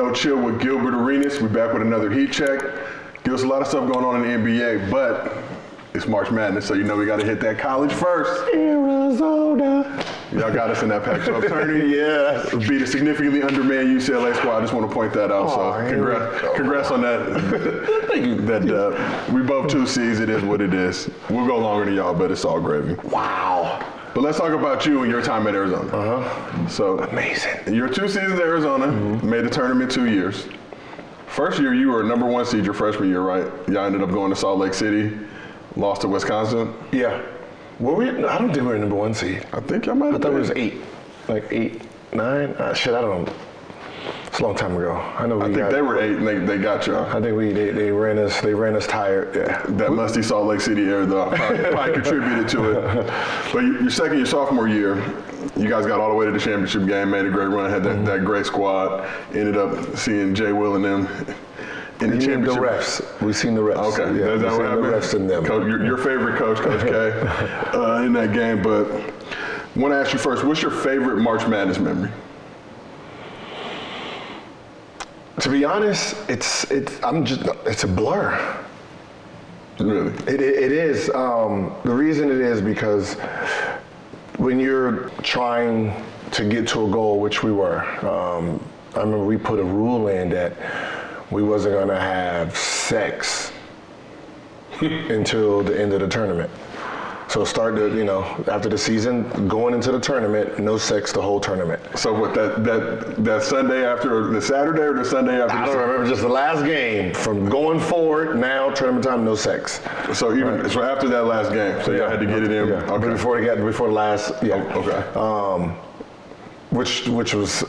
No Chill with Gilbert Arenas. We're back with another heat check. There's a lot of stuff going on in the NBA, but it's March Madness, so you know we got to hit that college first. Arizona. Y'all got us in that Pac-12 tourney. Yeah. Beat a significantly undermanned UCLA squad. I just want to point that out. Aww, so congrats on that. Thank you. We both two C's. It is what it is. We'll go longer than y'all, but it's all gravy. Wow. But let's talk about you and your time at Arizona. Uh-huh. So amazing. Your two seasons at Arizona, made the tournament 2 years. First year, you were number 1 seed your freshman year, right? Y'all ended up going to Salt Lake City, lost to Wisconsin. Yeah. Were we? I don't think we were number 1 seed. I think y'all might have been. I thought it was 8. Like 8, 9? I don't know. It's a long time ago. I know. They were 8 and they got y'all. I think they ran us tired. Yeah. That musty Salt Lake City air though probably contributed to it. But your sophomore year, you guys got all the way to the championship game, made a great run, had that great squad, ended up seeing Jay Will and them in the championship. The refs. We've seen the refs. Okay. Yeah, that's what happened. The refs and them. Coach, your favorite coach, Coach K, in that game. But I want to ask you first, what's your favorite March Madness memory? To be honest, it's a blur. Really? It is. The reason it is because when you're trying to get to a goal, which we were, I remember we put a rule in that we wasn't gonna have sex until the end of the tournament. So after the season, going into the tournament, no sex the whole tournament. So what, that Sunday after, the Saturday or the Sunday after? I don't remember, just the last game. From going forward, now tournament time, no sex. So so after that last game, so y'all had to get it in? Yeah. Okay. Before the last, yeah. Oh, okay. Which was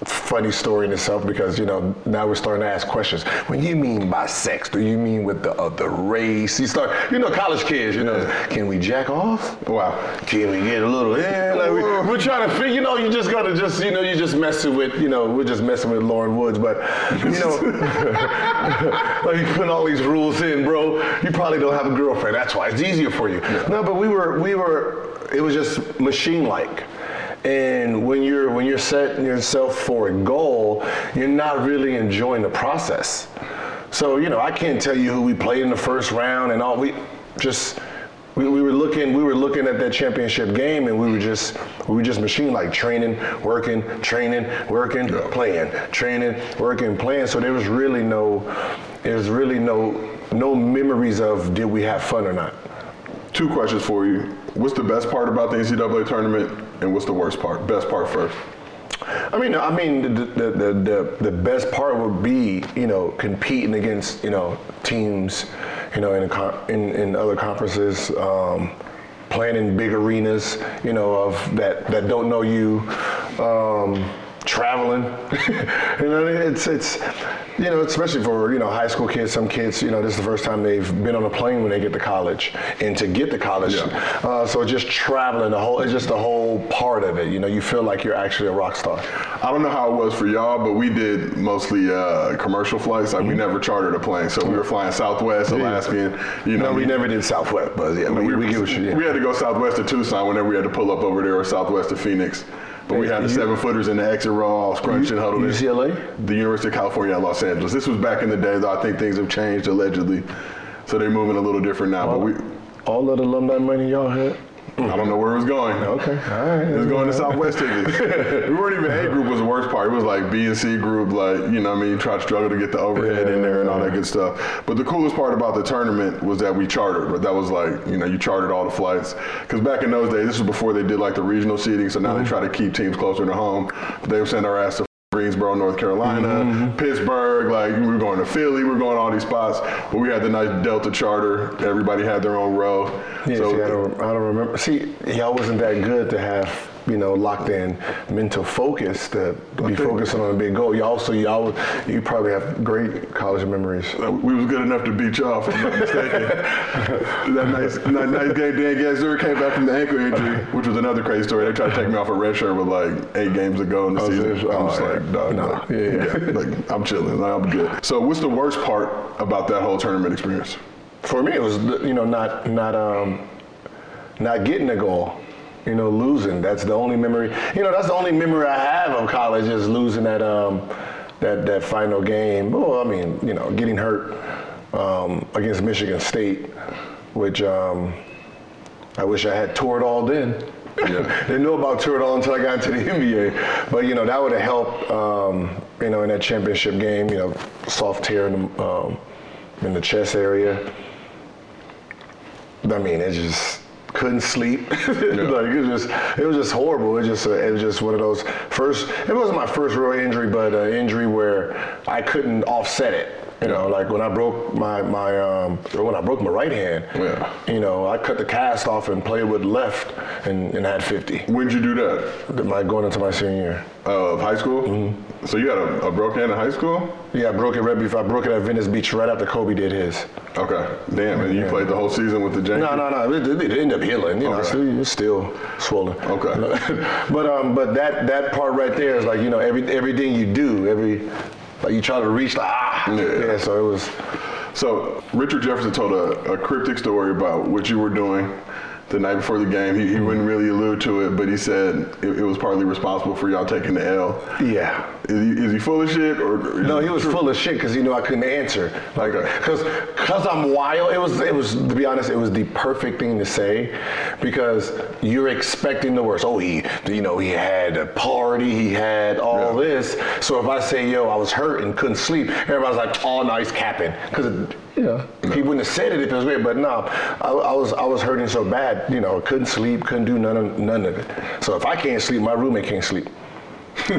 a funny story in itself because, now we're starting to ask questions. When you mean by sex, do you mean with the other race? You start, college kids, can we jack off? Wow. Can we get a little, we're trying to figure, you just got to just, you're just messing with, we're just messing with Lauren Woods, but, like you put all these rules in, bro, you probably don't have a girlfriend. That's why it's easier for you. Yeah. No, but it was just machine-like. And when you're setting yourself for a goal, you're not really enjoying the process. So I can't tell you who we played in the first round and all. We were looking at that championship game, and we were just machine like training, working, playing, training, working, playing. So there was really no memories of did we have fun or not. Two questions for you. What's the best part about the NCAA tournament, and what's the worst part? Best part first. I mean, the best part would be, competing against, teams, in other conferences, playing in big arenas, of that don't know you, traveling. Especially for, high school kids, some kids, this is the first time they've been on a plane when they get to college, and to get to college. Yeah. So just traveling, it's just the whole part of it. You feel like you're actually a rock star. I don't know how it was for y'all, but we did mostly commercial flights. Like we never chartered a plane. So we were flying Southwest, Alaskan. We never did Southwest, but yeah, we had to go Southwest to Tucson whenever we had to pull up over there, or Southwest to Phoenix. But we had the 7-footers in the exit row, all scrunched and huddled. UCLA? The University of California at Los Angeles. This was back in the day, though. I think things have changed, allegedly. So they're moving a little different now. All of the alumni money y'all had? I don't know where it was going. Okay, all right. It was going to Southwest tickets. We weren't even, A group was the worst part. It was like B and C group, you try to struggle to get the overhead in there and all that good stuff. But the coolest part about the tournament was that we chartered, but that was you chartered all the flights. Because back in those days, this was before they did the regional seating, so now they try to keep teams closer to home. But they would send our ass to Greensboro, North Carolina, Pittsburgh, we were going to Philly, we were going to all these spots, but we had the nice Delta charter. Everybody had their own row. Yeah, so I don't remember. See, y'all wasn't that good to have, locked in mental focus to be focusing on a big goal. You probably have great college memories. We was good enough to beat y'all, if I'm not mistaken. that nice game, Dan Gazzura came back from the ankle injury, which was another crazy story. They tried to take me off a red shirt with 8 games to go in the season. I'm just I'm chilling. I'm good. So what's the worst part about that whole tournament experience? For me, it was not getting a goal. Losing. That's the only memory I have of college, is losing that that final game, well, I mean, you know, getting hurt against Michigan State, which I wish I had tore it all then. Yeah. Didn't know about Tour at all until I got into the NBA. But, you know, that would have helped, you know, in that championship game, you know, soft tear in the chest area. I mean, it just couldn't sleep. Yeah. Like, it was just horrible. It was just one of those first, it wasn't my first real injury, but an injury where I couldn't offset it. You know, like when I broke my right hand, yeah. You know, I cut the cast off and played with left and had 50. When did you do that? Going into my senior year. Of high school? Mm-hmm. So you had a broken hand in high school? Yeah, I broke it right before. I broke it at Venice Beach right after Kobe did his. Okay. Damn, and you played the whole season with the Yankees? No. It ended up healing. You know, it's still swollen. Okay. But that part right there is like, you know, everything you do, like you try to reach yeah, so it was. So Richard Jefferson told a cryptic story about what you were doing the night before the game. He wouldn't really allude to it, but he said it was partly responsible for y'all taking the L. Yeah. Is he full of shit? Or no, he was full of shit because he knew I couldn't answer. Like, because I'm wild, it was, to be honest, it was the perfect thing to say because you're expecting the worst. Oh, he had a party, he had all this. So if I say, yo, I was hurt and couldn't sleep, everybody's like, all nice capping. Because, you know, he wouldn't have said it if it was weird, but no, I was hurting so bad, you know, couldn't sleep, couldn't do none of it. So if I can't sleep, my roommate can't sleep. No.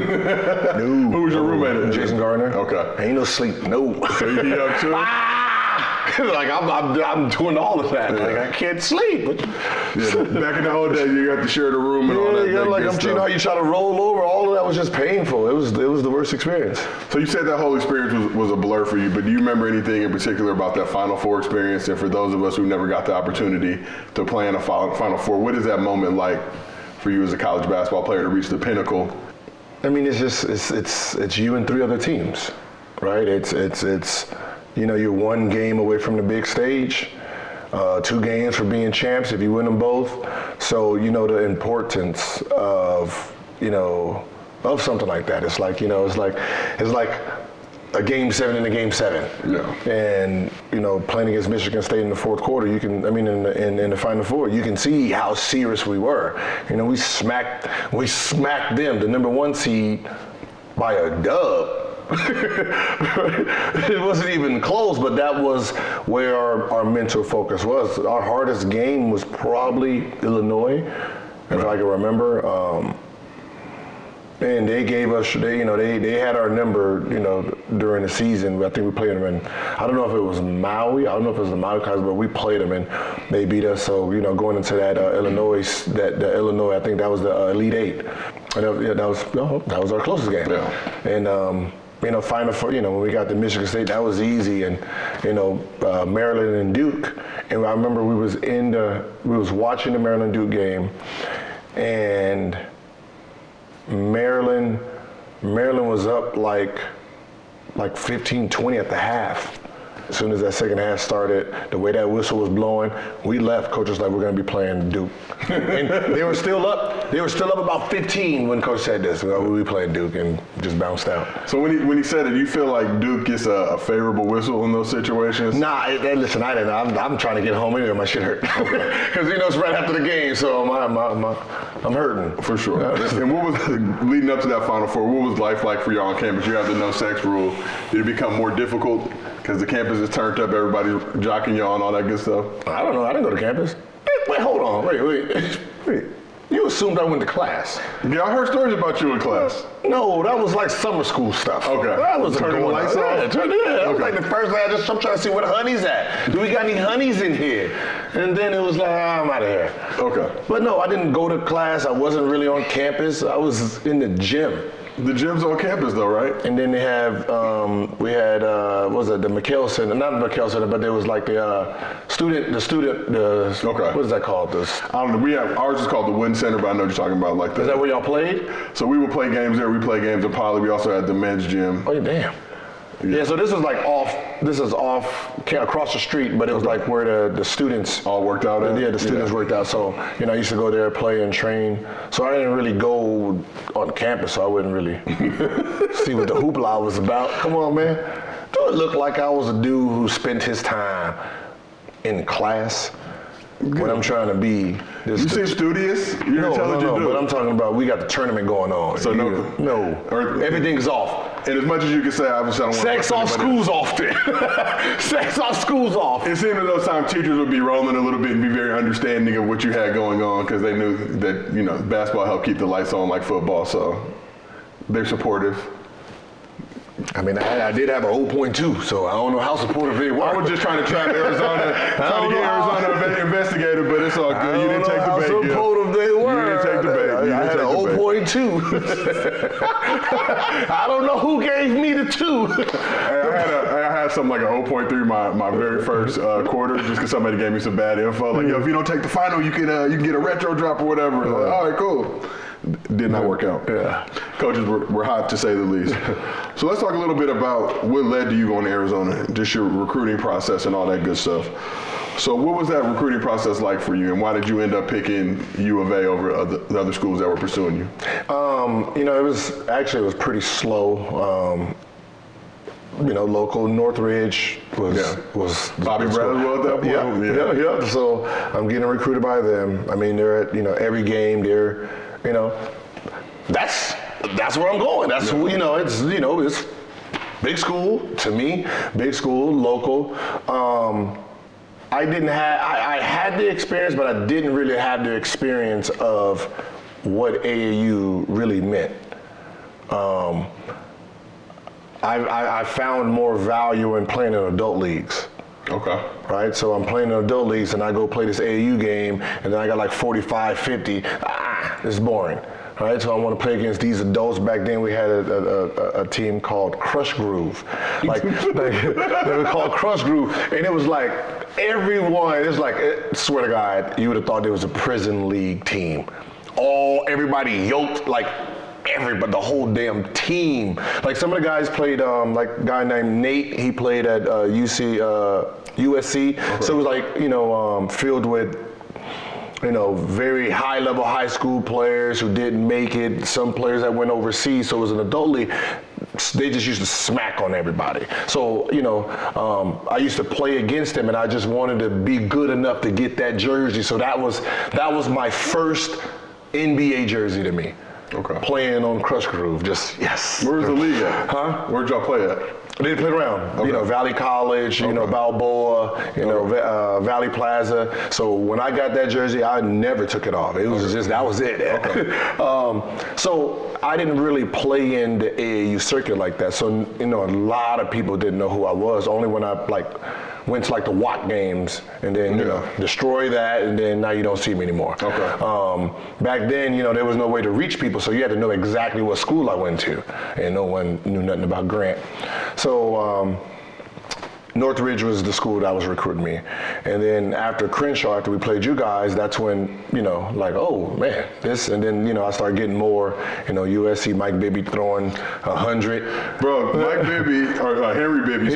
Who was your roommate? Jason Gardner. Okay. Ain't no sleep. No. So you be up too? Like I'm doing all of that. Yeah. Like I can't sleep. Back in the old days, you got to share the room and all that. Yeah, like I'm seeing how you try to roll over. All of that was just painful. It was the worst experience. So you said that whole experience was a blur for you, but do you remember anything in particular about that Final Four experience? And for those of us who never got the opportunity to play in a Final Four, what is that moment like for you as a college basketball player to reach the pinnacle? I mean, it's you and three other teams, right? It's you know, you're one game away from the big stage, 2 games for being champs if you win them both. So, you know, the importance of something like that. It's like, you know, it's like a game 7 in a game 7. Yeah. And, you know, playing against Michigan State in the fourth quarter, you can, I mean, in the Final Four, you can see how serious we were. You know, we smacked them, the number 1 seed, by a dub. It wasn't even close, but that was where our mental focus was. Our hardest game was probably Illinois, if I can remember. And they gave us, they had our number, you know, during the season. I think we played them in, I don't know if it was Maui. I don't know if it was the Maui guys, but we played them and they beat us. So, you know, going into that Illinois, I think that was the Elite Eight. And that was our closest game. Yeah. And, you know, Final Four, you know, when we got to Michigan State, that was easy. And, you know, Maryland and Duke. And I remember we was watching the Maryland-Duke game and Maryland was up like 15-20 at the half. As soon as that second half started, the way that whistle was blowing, we left. Coach was like, we're going to be playing Duke. And they were still up. They were still up about 15 when Coach said this. We'll be playing Duke and just bounced out. So when he said it, you feel like Duke gets a favorable whistle in those situations? Nah, listen, I didn't. I'm trying to get home anyway. My shit hurt. Because, you know, it's right after the game, so I'm hurting. For sure. And what was, leading up to that Final Four, what was life like for y'all on campus? You have the no-sex rule. Did it become more difficult? Because the campus is turned up, everybody's jocking y'all and all that good stuff. I don't know, I didn't go to campus. Wait, hold on, wait. You assumed I went to class. Yeah, I heard stories about you in class. No, that was like summer school stuff. Okay. That was turning the lights on. Yeah, that was like the first night, I'm trying to see where the honey's at. Do we got any honeys in here? And then it was like, I'm out of here. Okay. But no, I didn't go to class. I wasn't really on campus. I was in the gym. The gym's on campus though, right? And then they have, the McHale Center, not the McHale Center, but there was like the student, okay. What is that called? I don't know, ours is called the Wynn Center, but I know what you're talking about like that. Is that where y'all played? So we would play games there, we play games in Poly, we also had the men's gym. Oh, yeah, damn. Yeah, so this was like across the street, but it was like where the students all worked out. Yeah, the students worked out. So, you know, I used to go there, play and train. So I didn't really go on campus, so I wouldn't really see what the hoopla was about. Come on, man. Do it look like I was a dude who spent his time in class? What I'm trying to be. You seem studious. You're intelligent. No, but I'm talking about we got the tournament going on. So everything's off. And as much as you can say, I don't want to. Sex off, school's off then. Sex off, school's off. It seemed at those times teachers would be rolling a little bit and be very understanding of what you had going on because they knew that basketball helped keep the lights on like football. So they're supportive. I mean, I did have an 0.2, so I don't know how supportive it was. I was just trying to trap Arizona, trying to get Arizona investigated, but it's all good. You didn't take the bait. I had an 0.2. I don't know who gave me the 2. I had something like a 0.3 my very first quarter just because somebody gave me some bad info. Like, yo, if you don't take the final, you can get a retro drop or whatever. And like, all right, cool. Did not work out. Yeah. Coaches were hot, to say the least. So let's talk a little bit about what led to you going to Arizona, just your recruiting process and all that good stuff. So what was that recruiting process like for you, and why did you end up picking U of A over the other schools that were pursuing you? It was pretty slow. Local Northridge was Bobby Bradwell at that point. Yeah. So I'm getting recruited by them. I mean, they're at every game. They're that's where I'm going. That's it's big school to me. Big school, local. I had the experience, but I didn't really have the experience of what AAU really meant. I found more value in playing in adult leagues. Okay. Right? So I'm playing in adult leagues and I go play this AAU game and then I got like 45, 50. It's boring. All right? So I want to play against these adults. Back then we had a team called Crush Groove. They were called Crush Groove. And it was like everyone, swear to God, you would have thought it was a prison league team. Everybody yoked the whole damn team. Like some of the guys played, a guy named Nate, he played at USC. Okay. So it was filled with, very high level high school players who didn't make it, some players that went overseas. So it was an adult league. They just used to smack on everybody. So, I used to play against them and I just wanted to be good enough to get that jersey. So that was my first NBA jersey to me. Okay. Playing on Crush Groove, Where's the league at? Huh? Where'd y'all play at? They played around, Valley College, Balboa, Valley Plaza. So when I got that jersey, I never took it off. It was just, that was it. Okay. So I didn't really play in the AAU circuit like that. So, a lot of people didn't know who I was, only when I went to the WAC games and then destroy that, and then now you don't see me anymore. Okay. Back then, there was no way to reach people, so you had to know exactly what school I went to, and no one knew nothing about Grant. So Northridge was the school that was recruiting me. And then after Crenshaw, after we played you guys, that's when, and then, I started getting more, USC, Mike Bibby throwing 100. Bro, Mike Bibby, or Henry Bibby.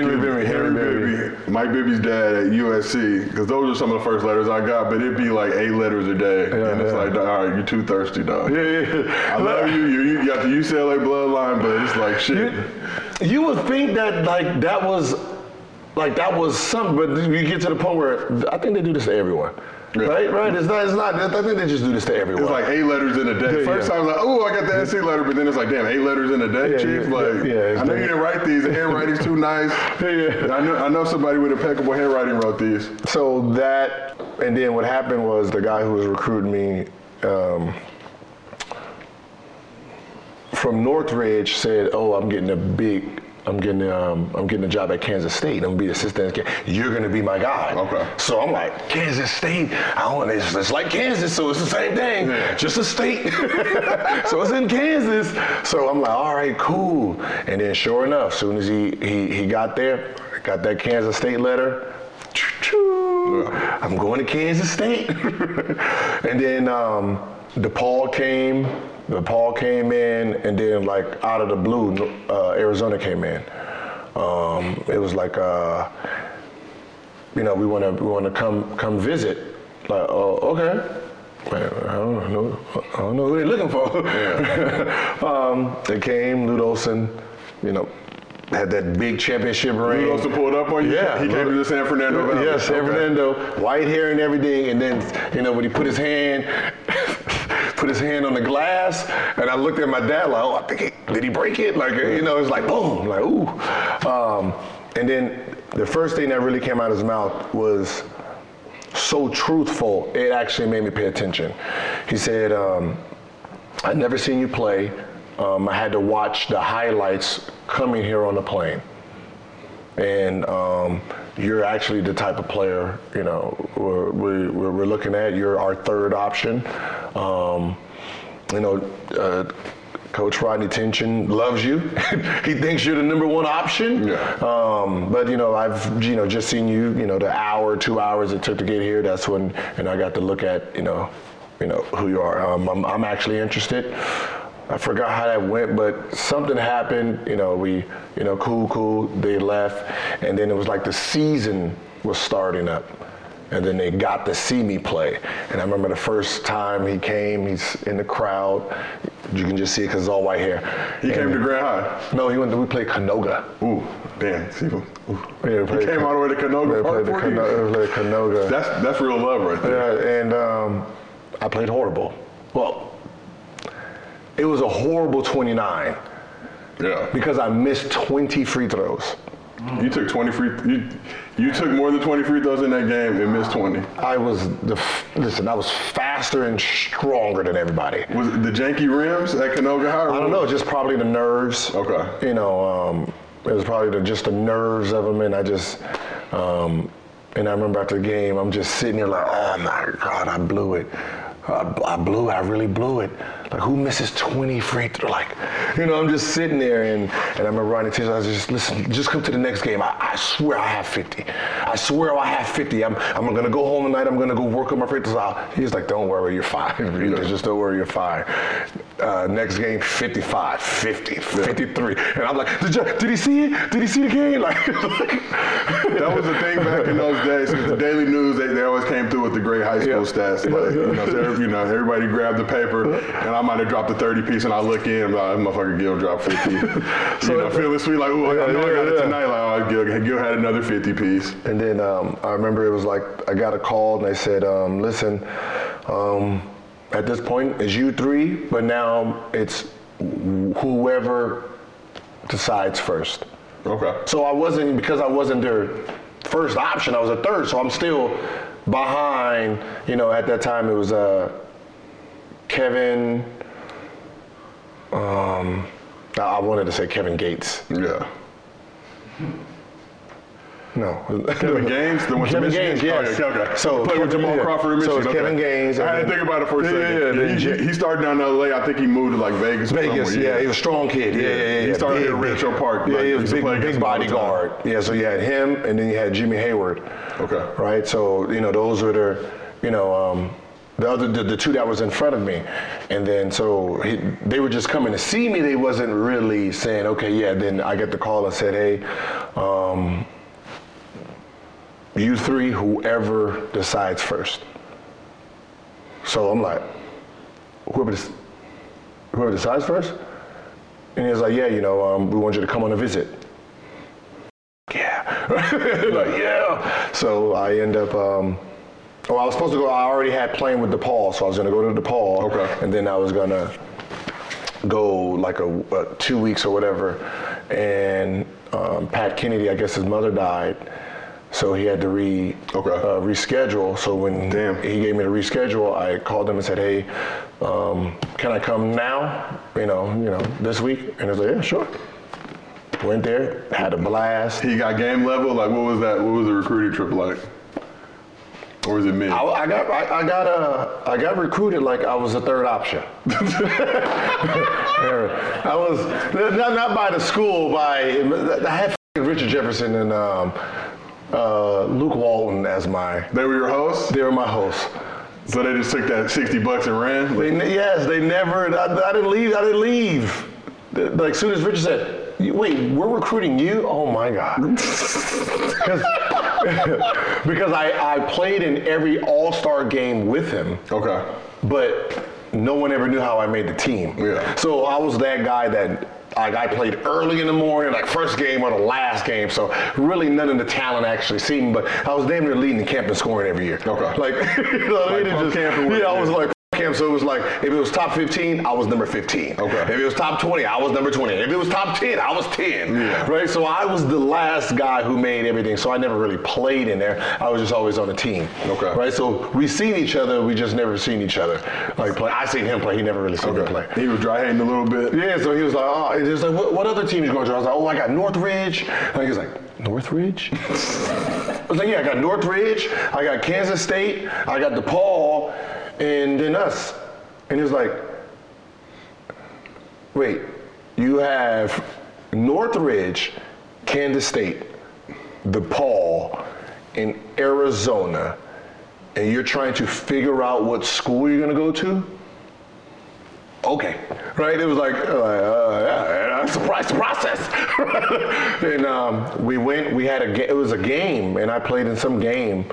Mike Bibby's dad at USC, because those are some of the first letters I got, but it'd be like 8 letters a day. Yeah, and it's all right, you're too thirsty, dog. Yeah. I love you. You got the UCLA bloodline, but it's like shit. You would think that, that was something, but you get to the point where I think they do this to everyone. Yeah. Right? It's not. I think they just do this to everyone. It's like 8 letters in a day. First time I was like, I got the SC letter, but then it's like, damn, 8 letters in a day, Chief? I know you didn't write these. The handwriting's too nice. I know somebody with impeccable handwriting wrote these. So that, and then what happened was the guy who was recruiting me from Northridge said, I'm getting a job at Kansas State. I'm gonna be the assistant. You're gonna be my guy. Okay. So I'm like, Kansas State. It's like Kansas, so it's the same thing. Yeah. Just a state. So it's in Kansas. So I'm like, all right, cool. And then sure enough, as soon as he got there, got that Kansas State letter. I'm going to Kansas State. And then DePaul came in, and then out of the blue, Arizona came in. It was like, you know, we want to come visit. Like, oh, okay. I don't know who they're looking for. Yeah. They came, Lute Olson, you know, had that big championship ring. Lute Olson pulled up on you? Yeah. He came to the San Fernando Valley. Yeah, San Fernando, white hair and everything, and then, you know, when he put his hand on the glass, and I looked at my dad like, oh, I think did he break it? Like, you know, it's like, boom, like, ooh. And then the first thing that really came out of his mouth was so truthful, it actually made me pay attention. He said, I'd never seen you play. I had to watch the highlights coming here on the plane. And you're actually the type of player, you know, we're looking at. You're our third option. You know, Coach Rodney Tension loves you. He thinks you're the number one option. Yeah. But, you know, I've, you know, just seen you, you know, the hour, 2 hours it took to get here. That's when, and I got to look at, you know, who you are. I'm actually interested. I forgot how that went, but something happened. You know, we, you know, cool. They left, and then it was like the season was starting up, and then they got to see me play. And I remember the first time he came, he's in the crowd. You can just see it because it's all white hair. He came to Grand High? No, he went to, we played Canoga. Ooh, damn. See, yeah, he came all the way to Canoga. Played Canoga. That's real love right there. Yeah, and I played horrible. Well. It was a horrible 29. Yeah. Because I missed 20 free throws. You took 20 free. You took more than 20 free throws in that game and missed 20. I was I was faster and stronger than everybody. Was it the janky rims at Canoga High? I don't know. Just probably the nerves. Okay. You know, it was probably just the nerves of them, and I just. And I remember after the game, I'm just sitting there like, oh my God, I blew it. I really blew it. Like, who misses 20 free throws? Like, you know, I'm just sitting there, and I remember Rodney Tension, I was just, listen, just come to the next game. I swear I have 50. I'm going to go home tonight. I'm going to go work on my free throws. He's like, don't worry, you're fine. You know, just don't worry, you're fine. Next game, 55, 50, 53. And I'm like, did he see it? Did he see the game? Like, that was the thing back in those days. The Daily News, they always came through with the great high school stats. Like, you know, everybody grabbed the paper, and I might have dropped a 30-piece, and I look in, and I'm like, motherfucker, Gil dropped 50. So, you know, feeling sweet, like, ooh, I know I got it tonight. Like, oh, Gil had another 50-piece. And then I remember it was like, I got a call, and they said, listen, at this point, it's you three, but now it's whoever decides first. Okay. So because I wasn't their first option, I was a third, so I'm still behind, you know, at that time it was Kevin, I wanted to say Kevin Gates. Yeah. No. Kevin Gaines? The one Kevin Gaines, yes. Oh, yeah, okay. So played with Jamal Crawford in Michigan. So Kevin Gaines. I had to think about it for a second. Yeah, he started down in L.A. I think he moved to like Vegas, yeah. He was a strong kid. Yeah. He started at Rancho Park. Yeah, he was a big bodyguard. Yeah, so you had him, and then you had Jimmy Hayward. Okay. Right? So, you know, those were the two that was in front of me. And then so they were just coming to see me. They wasn't really saying, okay, yeah. Then I get the call and said, hey, you three, whoever decides first. So I'm like, whoever decides first? And he was like, yeah, you know, we want you to come on a visit. Yeah. Like, yeah. So I end up, I was supposed to go, I already had playing with DePaul, so I was going to go to DePaul. Okay. And then I was going to go like 2 weeks or whatever. And Pat Kennedy, I guess his mother died. So he had to reschedule. So when he gave me the reschedule, I called him and said, hey, can I come now? You know, this week? And he was like, yeah, sure. Went there, had a blast. He got game level? Like, what was that? What was the recruiting trip like? Or was it me? I got recruited like I was a third option. I was, not by the school, I had Richard Jefferson and Luke Walton as They were your hosts? They were my hosts. So they just took that $60 and ran? Yes, they never, I didn't leave. Like, soon as Richard said, Wait, we're recruiting you? Oh my God. Because I played in every all-star game with him. Okay. But no one ever knew how I made the team. Yeah. So I was that guy that I played early in the morning, like first game or the last game. So really none of the talent actually seen me, but I was damn near leading the camp in scoring every year. Okay. Like, you know, like just, yeah, I was like, so it was like, if it was top 15, I was number 15. Okay. If it was top 20, I was number 20. If it was top 10, I was 10. Yeah. Right? So I was the last guy who made everything. So I never really played in there. I was just always on the team. Okay. Right? So we seen each other. We just never seen each other like play. I seen him play. He never really seen me play. He was dry handed a little bit. Yeah. So he was like, oh, and he was like, what other team you going to? I was like, oh, I got Northridge. And he was like, Northridge? I was like, yeah, I got Northridge. I got Kansas State. I got DePaul. And then us. And it was like, wait, you have Northridge, Kansas State, DePaul, and Arizona, and you're trying to figure out what school you're gonna go to? Okay, right? It was like, yeah, surprise the process. And we went, we had it was a game, and I played in some game,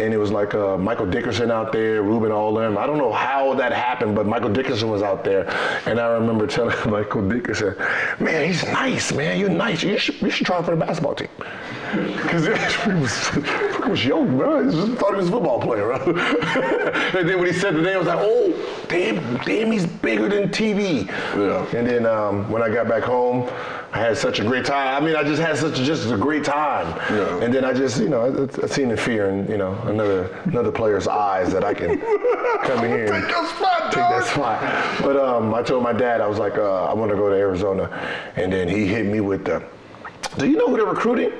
and it was like Michael Dickerson out there, Ruben Allem. I don't know how that happened, but Michael Dickerson was out there, and I remember telling Michael Dickerson, man, he's nice, man, you're nice. You should try him for the basketball team. Because it was young, bro. I just thought he was a football player, bro. And then when he said the name, I was like, oh, damn, he's bigger than TV. Yeah. And then when I got back home, I had such a great time. I mean, I just had just a great time. Yeah. And then I just, you know, I seen the fear in, you know, another player's eyes that I can come in here and take that spot. But I told my dad, I was like, I want to go to Arizona. And then he hit me with the, do you know who they're recruiting?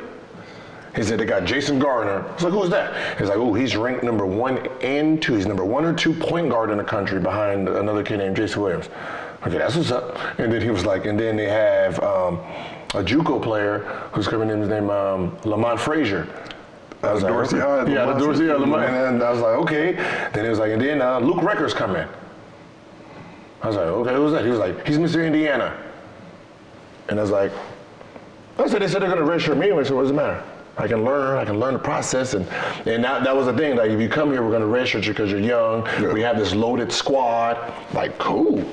He said, they got Jason Gardner. I was like, who's that? He's like, oh, he's ranked number 1 and 2. He's number 1 or 2 point guard in the country behind another kid named Jason Williams. Okay, that's what's up. And then he was like, and then they have a JUCO player who's coming in, his name Lamont Frazier. I was like, Lamont. And I was like, okay. Then he was like, and then Luke Recker's coming. I was like, okay, who's that? He was like, he's Mr. Indiana. And I was like, they said they're going to register me anyway, so what does it matter? I can learn the process, and that was the thing. Like, if you come here, we're gonna redshirt you because you're young. Yeah. We have this loaded squad. Like, cool.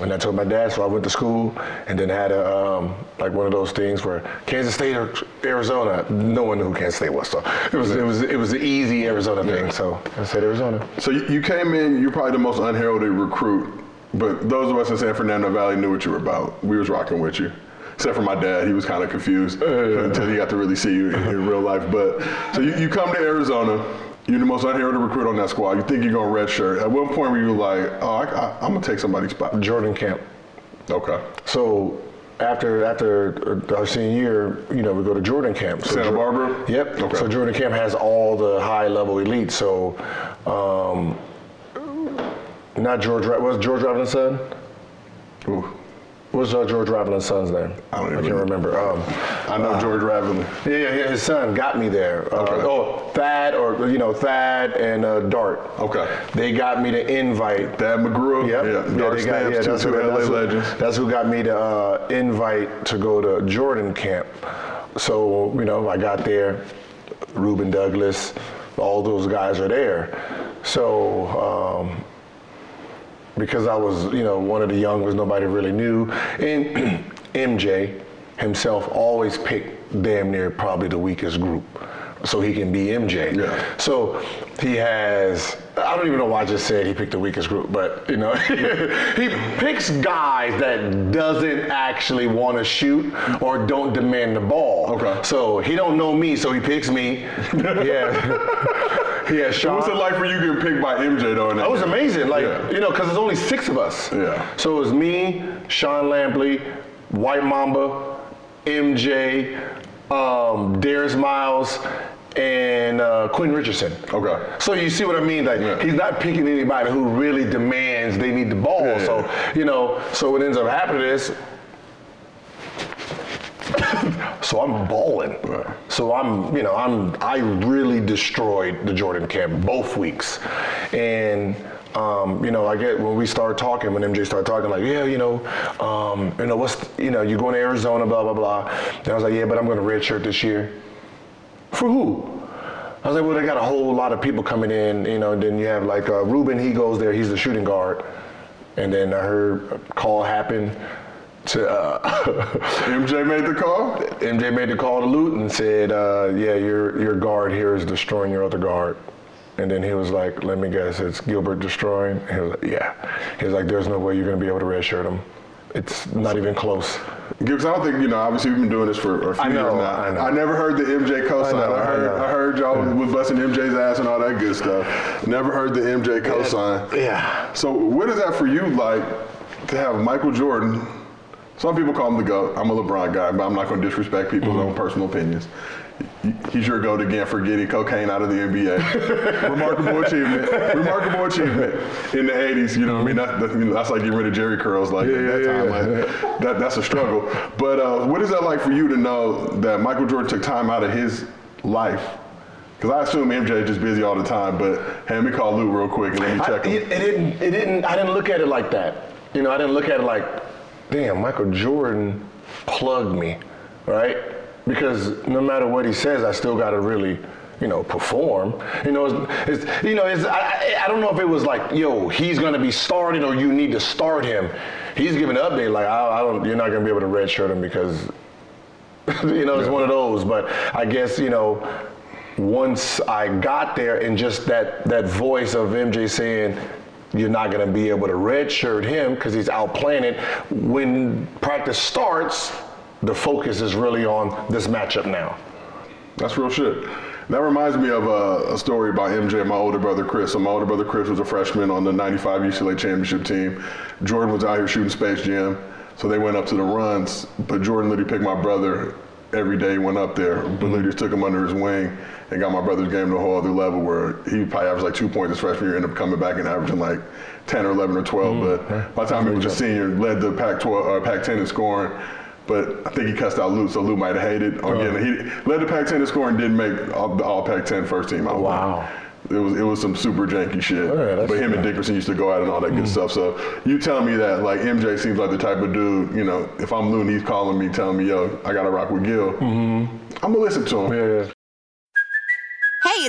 And I told my dad, so I went to school, and then had a like one of those things where Kansas State or Arizona, no one knew who Kansas State was. So it was an easy Arizona thing. So I said Arizona. So you came in. You're probably the most unheralded recruit, but those of us in San Fernando Valley knew what you were about. We was rocking with you. Except for my dad, he was kind of confused until he got to really see you in real life. But so you come to Arizona, you're the most unheralded recruit on that squad. You think you're going redshirt. At what point were you like, oh, I'm going to take somebody's spot? Jordan Camp. Okay. So after our senior year, you know, we go to Jordan Camp. So Santa Barbara? Yep. Okay. So Jordan Camp has all the high-level elite. So George Robin's son? Ooh. What's George Ravelin's son's name? I can't remember. I know George Ravelin. Yeah, his son got me there. Okay. Thad and Dart. Okay. They got me the invite. Thad McGrew. Yep. Yeah. Dart Stamps, two LA legends. That's who got me the invite to go to Jordan Camp. So, you know, I got there. Reuben Douglas, all those guys are there. So, because I was, you know, one of the youngest, nobody really knew. And MJ himself always picked damn near probably the weakest group so he can be MJ. Yeah. So he has, I don't even know why I just said he picked the weakest group, but, you know, he picks guys that doesn't actually want to shoot or don't demand the ball. Okay. So he don't know me, so he picks me. Yeah. Yeah, Sean. What's it like for you getting picked by MJ though? That was amazing, like you know, because there's only 6 of us. Yeah. So it was me, Sean Lampley, White Mamba, MJ, Darius Miles, and Quinn Richardson. Okay. So you see what I mean? Like he's not picking anybody who really demands they need the ball. Yeah. So you know, so what ends up happening is. So I'm balling. Right. So I really destroyed the Jordan camp both weeks. And I get when we started talking, when MJ started talking, like, yeah, you're going to Arizona, blah, blah, blah. And I was like, yeah, but I'm going to redshirt this year. For who? I was like, well, they got a whole lot of people coming in, and then you have like Ruben, he goes there, he's the shooting guard. And then I heard a call happen to, MJ made the call? MJ made the call to Lute and said, your guard here is destroying your other guard. And then he was like, let me guess, it's Gilbert destroying? And he was like, yeah. He was like, there's no way you're going to be able to redshirt him. It's not even close. Gibbs, I don't think, obviously we've been doing this for a few years now. I never heard the MJ cosign. I heard y'all was busting MJ's ass and all that good stuff. Never heard the MJ cosign. Yeah. So what is that for you like to have Michael Jordan? Some people call him the GOAT. I'm a LeBron guy, but I'm not going to disrespect people's own personal opinions. He's your GOAT again for getting cocaine out of the NBA. Remarkable achievement. In the 80s, what I mean? That's like getting rid of Jerry curls at that time. Like, that's a struggle. But what is that like for you to know that Michael Jordan took time out of his life? Because I assume MJ is just busy all the time, but hey, let me call Lou real quick and let me check him. I didn't look at it like that. I didn't look at it like, damn, Michael Jordan plugged me, right? Because no matter what he says, I still got to really, perform. I don't know if it was like, he's going to be starting or you need to start him. He's giving an update like, you're not going to be able to redshirt him because, it's one of those. But I guess, once I got there and just that voice of MJ saying, you're not going to be able to redshirt him because he's outplaying it. When practice starts, the focus is really on this matchup now. That's real shit. That reminds me of a story about MJ and my older brother Chris. So my older brother Chris was a freshman on the 95 UCLA championship team. Jordan was out here shooting Space Jam, so they went up to the runs, but Jordan literally picked my brother every day, went up there, but literally just took him under his wing and got my brother's game to a whole other level where he probably averaged like 2 points his freshman year, ended up coming back and averaging like 10 or 11 or 12. But by the time he was a senior, led the Pac-12, Pac-10 in scoring. But I think he cussed out Lute, so Lute might have hated on getting it. He led the Pac-10 in scoring, didn't make the all Pac-10 first team. Wow. It was some super janky shit. Right, but him and Dickerson used to go out and all that good stuff. So you tell me that, like, MJ seems like the type of dude, if I'm Lute and he's calling me, telling me, I got to rock with Gil, I'm going to listen to him. Yeah. Hey,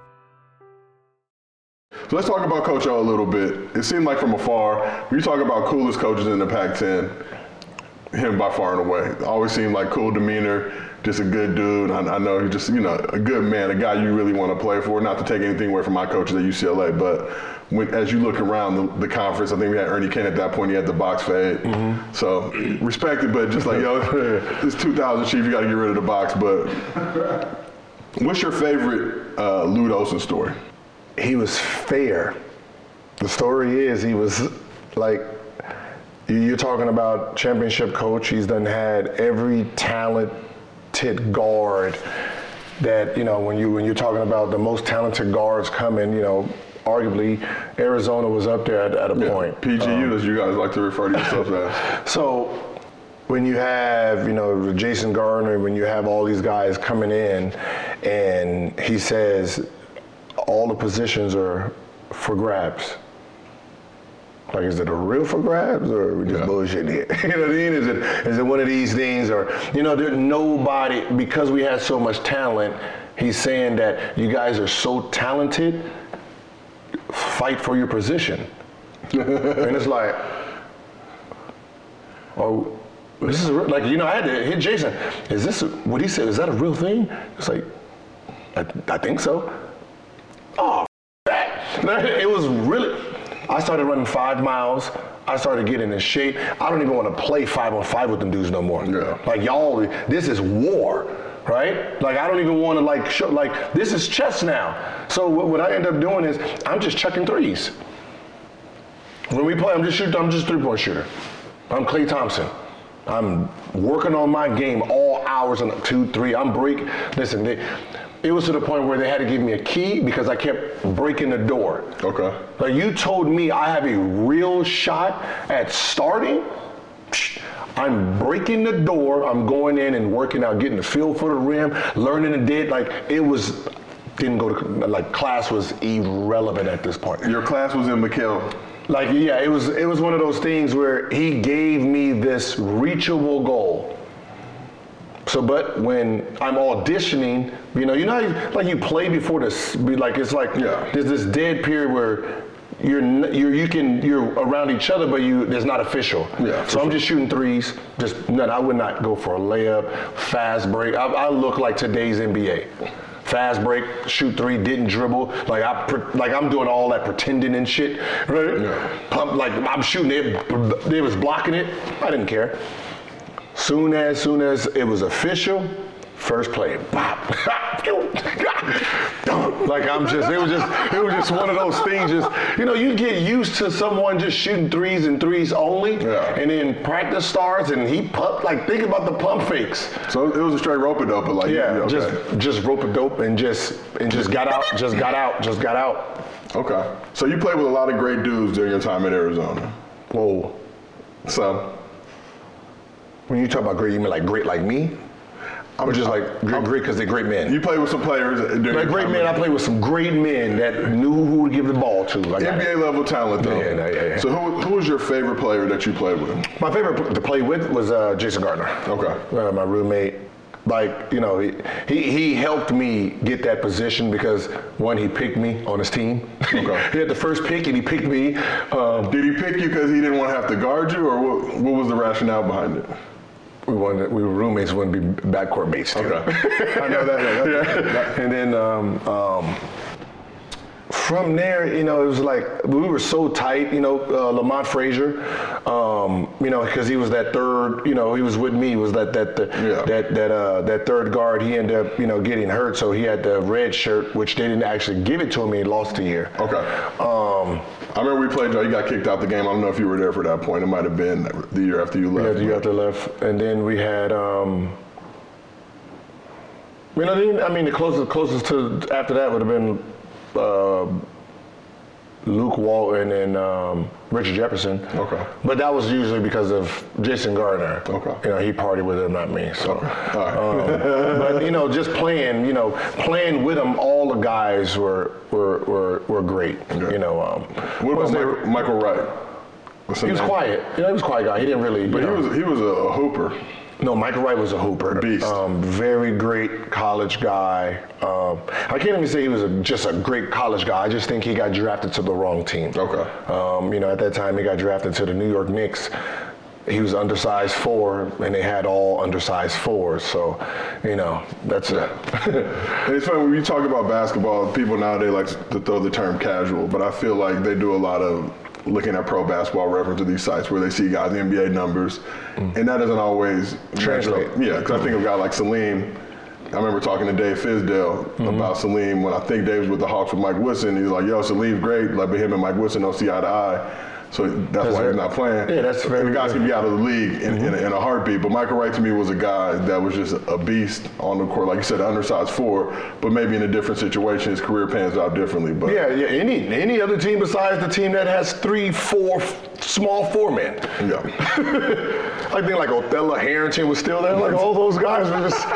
So let's talk about Coach O a little bit. It seemed like from afar, when you talk about coolest coaches in the Pac-10, him by far and away. Always seemed like cool demeanor, just a good dude. I know he's just, a good man, a guy you really want to play for. Not to take anything away from my coaches at UCLA, but as you look around the conference, I think we had Ernie Kent at that point. He had the box fade. Mm-hmm. So respected, but just like, this 2000 Chief, you got to get rid of the box. But what's your favorite Lute Olson story? He was fair. The story is he was like, you're talking about championship coach. He's done had every talented guard that, when you're talking about the most talented guards coming, arguably Arizona was up there at a point. PGU, as you guys like to refer to yourself as. So when you have, Jason Gardner, when you have all these guys coming in and he says, all the positions are for grabs. Like, is it a real for grabs or are we just bullshitting here? You know what I mean? Is it one of these things or, there's nobody, because we had so much talent, he's saying that you guys are so talented, fight for your position. And it's like, oh, this is a real, like, you know, I had to hit Jason. Is this, what he said, is that a real thing? It's like, I think so. Oh, that. It was really, I started running 5 miles. I started getting in shape. I don't even want to play 5-on-5 with them dudes no more. Yeah. Like, y'all, this is war, right? Like, I don't even want to, like, show, like, this is chess now. So what I end up doing is I'm just chucking threes. When we play, I'm just a three-point shooter. I'm Klay Thompson. I'm working on my game all hours on 2, 3. I'm break. Listen, it was to the point where they had to give me a key because I kept breaking the door. Okay. Like, you told me I have a real shot at starting, I'm breaking the door, I'm going in and working out, getting the feel for the rim, learning the dead. Like, it was, didn't go to, like, class was irrelevant at this point. Your class was in McHale. Like, yeah, it was one of those things where he gave me this reachable goal. So, but when I'm auditioning, you know, like, you play before this, like, it's like, yeah, there's this dead period where you're around each other, but it's not official. Yeah. So I'm just shooting threes. Just none. I would not go for a layup, fast break. I look like today's NBA. Fast break, shoot three, didn't dribble. Like, I'm doing all that pretending and shit, right? Yeah. Like, I'm shooting it, they was blocking it. I didn't care. Soon as it was official, first play, bop. Like, it was just one of those things. Just, you know, you get used to someone just shooting threes and threes only, yeah, and then practice starts and he pumped. Like, think about the pump fakes. So it was a straight rope a dope, but like, yeah, okay. just rope a dope and just got out. Okay. So you played with a lot of great dudes during your time in Arizona. Whoa. So when you talk about great, you mean like great like me? I'm just like great because they're great men. You play with some players. Like great men, I play with some great men that knew who to give the ball to. Like NBA level talent, though. Yeah, yeah. So who was your favorite player that you played with? My favorite to play with was Jason Gardner. Okay. My roommate. Like, you know, he helped me get that position because, one, he picked me on his team. Okay. He had the first pick and he picked me. Did he pick you because he didn't want to have to guard you, or what was the rationale behind it? We were roommates, wouldn't be backcourt mates. Okay. I know that. Yeah. And then from there, you know, it was like we were so tight. You know, Lamont Frazier, you know, because he was that third. You know, he was with me. Was that third guard? He ended up, you know, getting hurt, so he had the red shirt, which they didn't actually give it to him. He lost the year. Okay. I remember we played. You got kicked out the game. I don't know if you were there for that point. It might have been the year after you left. Yeah, the year after left, and then we had. You know, I mean, the closest to after that would have been. Luke Walton and Richard Jefferson. Okay. But that was usually because of Jason Gardner. Okay. You know, he partied with him, not me. So, okay. Right. But you know, just playing with him, all the guys were great. Okay. You know, what about Michael Wright? He was quiet. You know, he was a quiet guy. He didn't really. But he was a hooper. No, Michael Wright was a hooper. Beast. Very great college guy. I can't even say he was just a great college guy. I just think he got drafted to the wrong team. Okay. You know, at that time, he got drafted to the New York Knicks. He was undersized 4, and they had all undersized 4s. So, you know, that's it. And it's funny, when you talk about basketball, people nowadays like to throw the term casual, but I feel like they do a lot of looking at pro basketball reference to these sites where they see guys' NBA numbers, and that doesn't always translate. Yeah, because I think of a guy like Salim. I remember talking to Dave Fisdale about Salim when I think Dave was with the Hawks with Mike Woodson. He's like, yo, Salim's great, like, but him and Mike Woodson don't see eye to eye. So that's why he's not playing. Yeah, that's fair. The guys can be out of the league in a heartbeat. But Michael Wright to me was a guy that was just a beast on the court. Like you said, undersized 4, but maybe in a different situation, his career pans out differently. But yeah. Any other team besides the team that has 3, 4 small 4 men. Yeah. I think like Othello Harrington was still there. Like all those guys were just.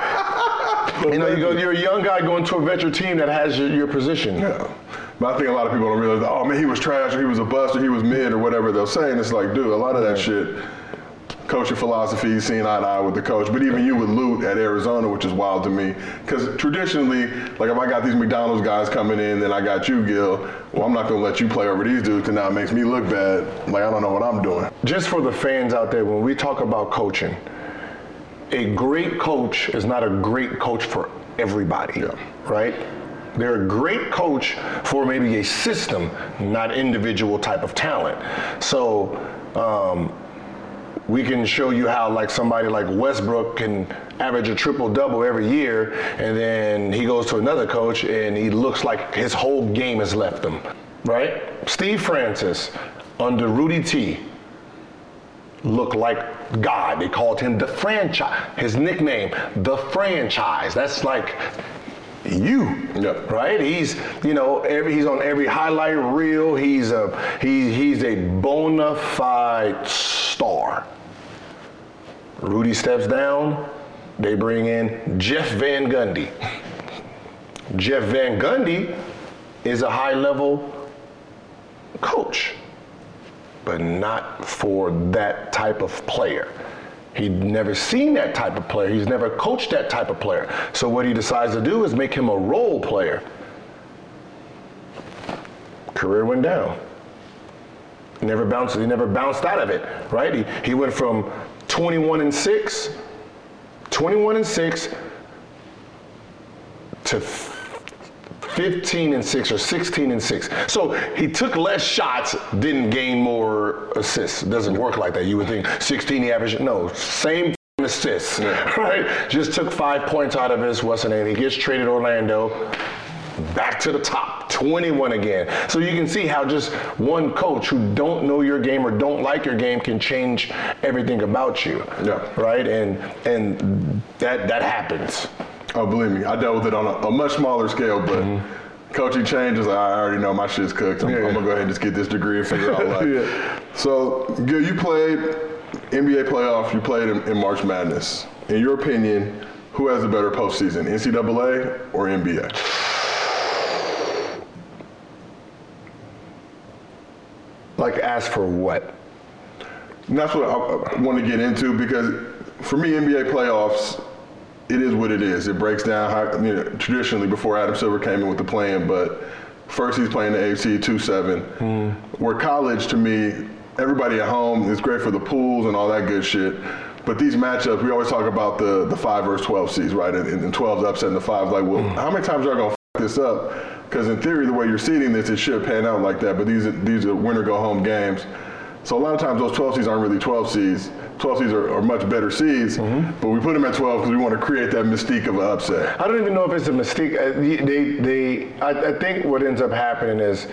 You know, you're a young guy going to a veteran team that has your position. Yeah. But I think a lot of people don't realize, oh man, he was trash, or he was a bust, or he was mid, or whatever they'll say. And it's like, dude, a lot of that shit coaching philosophy, you've seen eye to eye with the coach, but even you with Lute at Arizona, which is wild to me, because traditionally, like if I got these McDonald's guys coming in, then I got you, Gil, well, I'm not going to let you play over these dudes because now it makes me look bad. Like, I don't know what I'm doing. Just for the fans out there, when we talk about coaching, a great coach is not a great coach for everybody, right? They're a great coach for maybe a system, not individual type of talent. So, we can show you how like somebody like Westbrook can average a triple-double every year, and then he goes to another coach and he looks like his whole game has left him, right? Steve Francis, under Rudy T, looked like God. They called him the franchise, his nickname, the franchise. That's like you, right? He's, you know, he's on every highlight reel. He's he's a bona fide star. Rudy steps down. They bring in Jeff Van Gundy. Jeff Van Gundy is a high-level coach, but not for that type of player. He'd never seen that type of player. He's never coached that type of player. So what he decides to do is make him a role player. Career went down. He never bounced out of it, right? He went from 21 and 6 to 15 and 6 or 16 and 6. So he took less shots, didn't gain more assists. It doesn't work like that. You would think 16 he averaged. No, same assists, right? Just took 5 points out of his, what's the name? He gets traded to Orlando, back to the top, 21 again. So you can see how just one coach who don't know your game or don't like your game can change everything about you, right? And that happens. Oh, believe me, I dealt with it on a much smaller scale, but coaching changes, I already know my shit's cooked. I'm going to go ahead and just get this degree and figure out life. So, Gil, you played NBA playoff, you played in March Madness. In your opinion, who has the better postseason, NCAA or NBA? Like, ask for what? And that's what I want to get into, because for me, NBA playoffs, it is what it is. It breaks down how, you know, traditionally before Adam Silver came in with the plan, but first he's playing the AFC 2-7. Where college, to me, everybody at home is great for the pools and all that good shit. But these matchups, we always talk about the 5 versus 12 seeds, right? And 12's upsetting the 5's. Like, well, how many times are y'all going to f*** this up? Because in theory, the way you're seeding this, it should pan out like that. But these are win-or-go-home games. So a lot of times those 12 seeds aren't really 12 seeds. 12 seeds are much better seeds, but we put them at 12 because we want to create that mystique of an upset. I don't even know if it's a mystique. I think what ends up happening is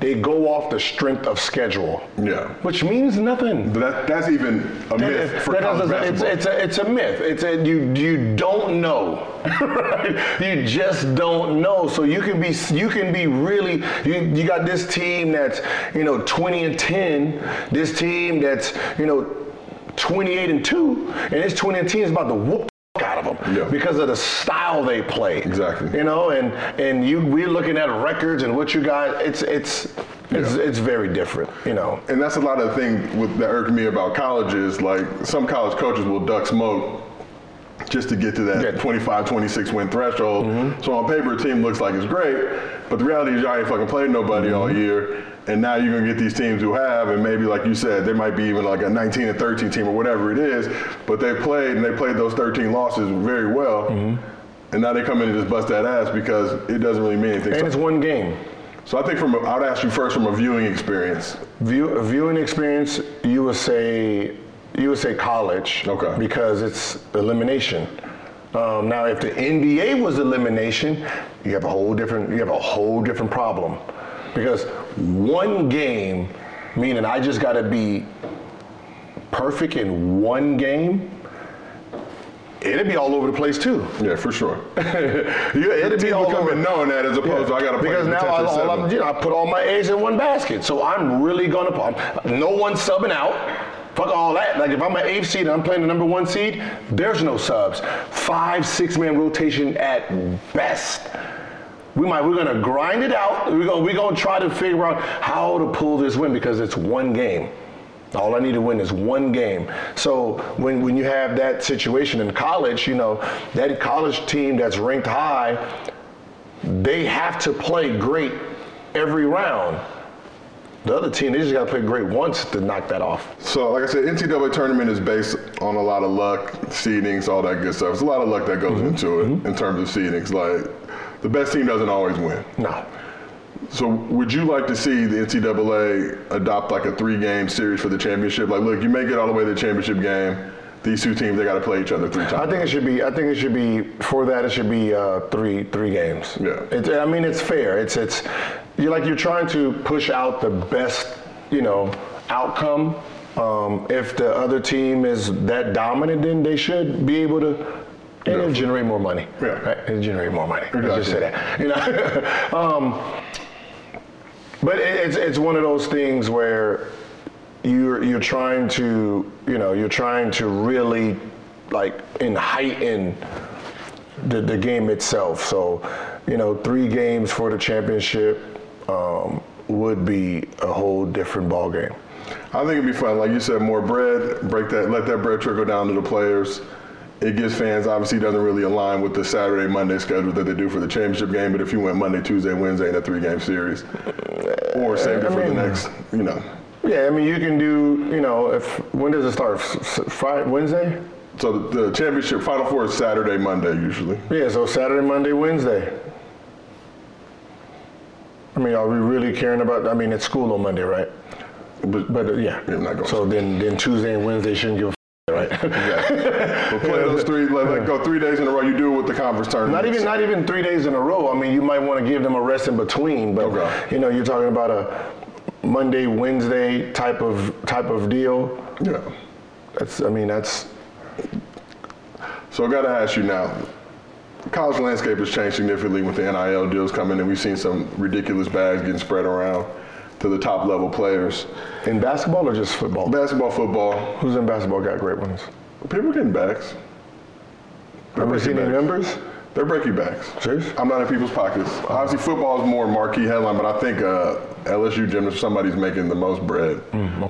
they go off the strength of schedule. Which means nothing. That's even a myth for college basketball. It's a myth. It's a, you don't know. Right? You just don't know. So you can be really, you got this team that's, 20 and 10, this team that's, 28 and 2, and it's 20 and 10 is about to whoop the fuck out of them because of the style they play. Exactly. We're looking at records and what you got. It's very different. And that's a lot of the thing that irked me about college is like some college coaches will duck smoke just to get to that 25-26 win threshold. So on paper, a team looks like it's great, but the reality is y'all ain't fucking played nobody all year. And now you're going to get these teams who have, and maybe like you said, they might be even like a 19 and 13 team or whatever it is, but they played those 13 losses very well. And now they come in and just bust that ass because it doesn't really mean anything. And it's one game. So I think I would ask you first from a viewing experience. You would say college, because it's elimination. Now, if the NBA was elimination, you have a whole different problem. Because one game, meaning I just got to be perfect in one game, it'd be all over the place too. Yeah, for sure. It'd be all over. Knowing that as opposed to I got to play because now I put all my eggs in one basket. So I'm really gonna. No one subbing out. Fuck all that. Like if I'm an 8th seed and I'm playing the number 1 seed, there's no subs. 5-6-man rotation at best. We're gonna grind it out. We're gonna try to figure out how to pull this win because it's one game. All I need to win is one game. So when you have that situation in college, you know, that college team that's ranked high, they have to play great every round. The other team, they just got to play great once to knock that off. So, like I said, NCAA tournament is based on a lot of luck, seedings, all that good stuff. It's a lot of luck that goes into it in terms of seedings. Like, the best team doesn't always win. No. So would you like to see the NCAA adopt like a 3-game series for the championship? Like, look, you make it all the way to the championship game. These two teams, they got to play each other 3 times. I think it should be three games. Yeah. I mean, it's fair. It's you're trying to push out the best, you know, outcome. If the other team is that dominant, then they should be able to. And it'll generate more money. Yeah. Right? It'll generate more money. Exactly. Let's just say that. You know? But it's one of those things where you're trying to, you know, really like heighten the game itself. So, you know, 3 games for the championship would be a whole different ball game. I think it'd be fun. Like you said, more bread, let that bread trickle down to the players. It gives fans, obviously, doesn't really align with the Saturday, Monday schedule that they do for the championship game. But if you went Monday, Tuesday, Wednesday in a 3-game series, or save it for the next, you know. Yeah, I mean, you can do, you know, when does it start? Friday, Wednesday? So the championship Final Four is Saturday, Monday usually. Yeah, so Saturday, Monday, Wednesday. I mean, are we really caring about? I mean, it's school on Monday, right? But yeah. I'm not going so to. Then Tuesday and Wednesday shouldn't give a right. Exactly. But play those 3, like go 3 days in a row. You do it with the conference tournament. Not even 3 days in a row. I mean, you might want to give them a rest in between, but okay. You know, you're talking about a Monday, Wednesday type of deal. Yeah. That's. So I got to ask you now. The college landscape has changed significantly with the NIL deals coming in. We've seen some ridiculous bags getting spread around to the top level players. In basketball or just football? Basketball, football. Who's in basketball got great ones? People getting backs. Have you seen any numbers? They're breaking backs. Seriously? I'm not in people's pockets. Obviously, football is more marquee headline, but I think LSU gymnast, somebody's making the most bread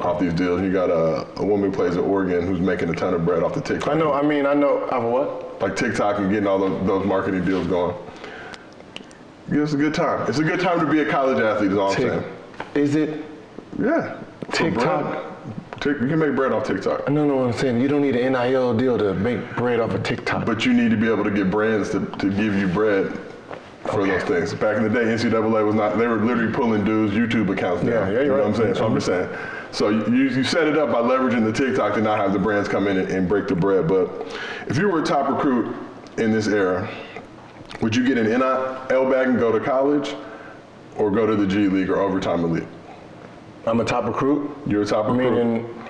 off these deals. You got a woman who plays at Oregon who's making a ton of bread off the TikTok. I know what? Like TikTok and getting all those marketing deals going. Yeah, it's a good time. It's a good time to be a college athlete is all I'm saying. Is it? Yeah. TikTok? You can make bread off TikTok. No, what I'm saying. You don't need an NIL deal to make bread off of TikTok. But you need to be able to get brands to give you bread for those things. Back in the day, NCAA was not, they were literally pulling dudes' YouTube accounts down. Yeah, you know what I'm saying? So I'm just saying. So you set it up by leveraging the TikTok to not have the brands come in and break the bread. But if you were a top recruit in this era, would you get an NIL bag and go to college? Or go to the G League or Overtime Elite? I'm a top recruit. You're a top recruit? Meaning,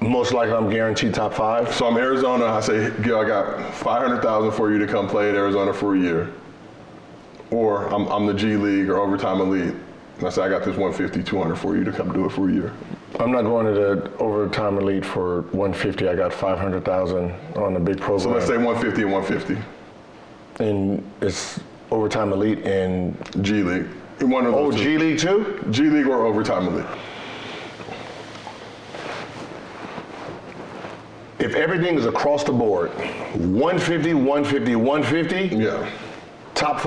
most likely I'm guaranteed top 5. So I'm Arizona, I say, Gil, I got $500,000 for you to come play at Arizona for a year. Or I'm the G League or Overtime Elite. And I say, I got this $150,200 for you to come do it for a year. I'm not going to the Overtime Elite for $150,000. I got $500,000 on the big program. So let's say $150,000 and $150,000. And it's Overtime Elite and G League. One of those G League too? G League or Overtime Elite. If everything is across the board, $150,000, $150,000, $150,000. Yeah. Top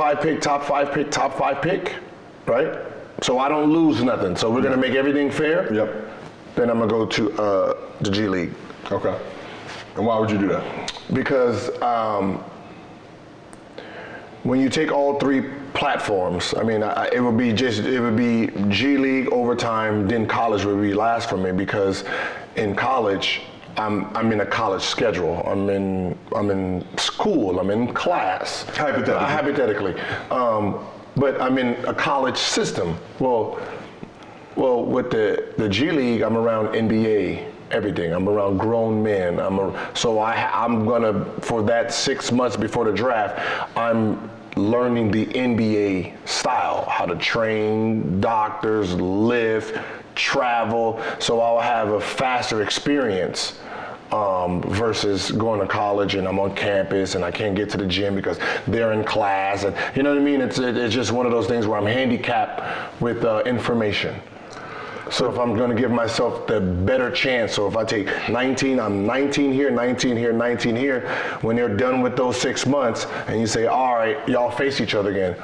5 pick, right? So I don't lose nothing. So we're gonna make everything fair. Yep. Then I'm gonna go to the G League. Okay. And why would you do that? Because when you take all 3 platforms, I mean, it would be G League, Overtime, then college would be last for me because in college, I'm in a college schedule. I'm in school. I'm in class. Hypothetically. But I'm in a college system. Well, with the G League, I'm around NBA. Everything. I'm around grown men. I'm gonna, for that 6 months before the draft, I'm learning the NBA style, how to train, doctors, lift, travel. So I'll have a faster experience versus going to college and I'm on campus and I can't get to the gym because they're in class. And you know what I mean? It's just one of those things where I'm handicapped with information. So if I'm going to give myself the better chance, so if I take 19, I'm 19 here, 19 here, 19 here. When they're done with those 6 months and you say, all right, y'all face each other again,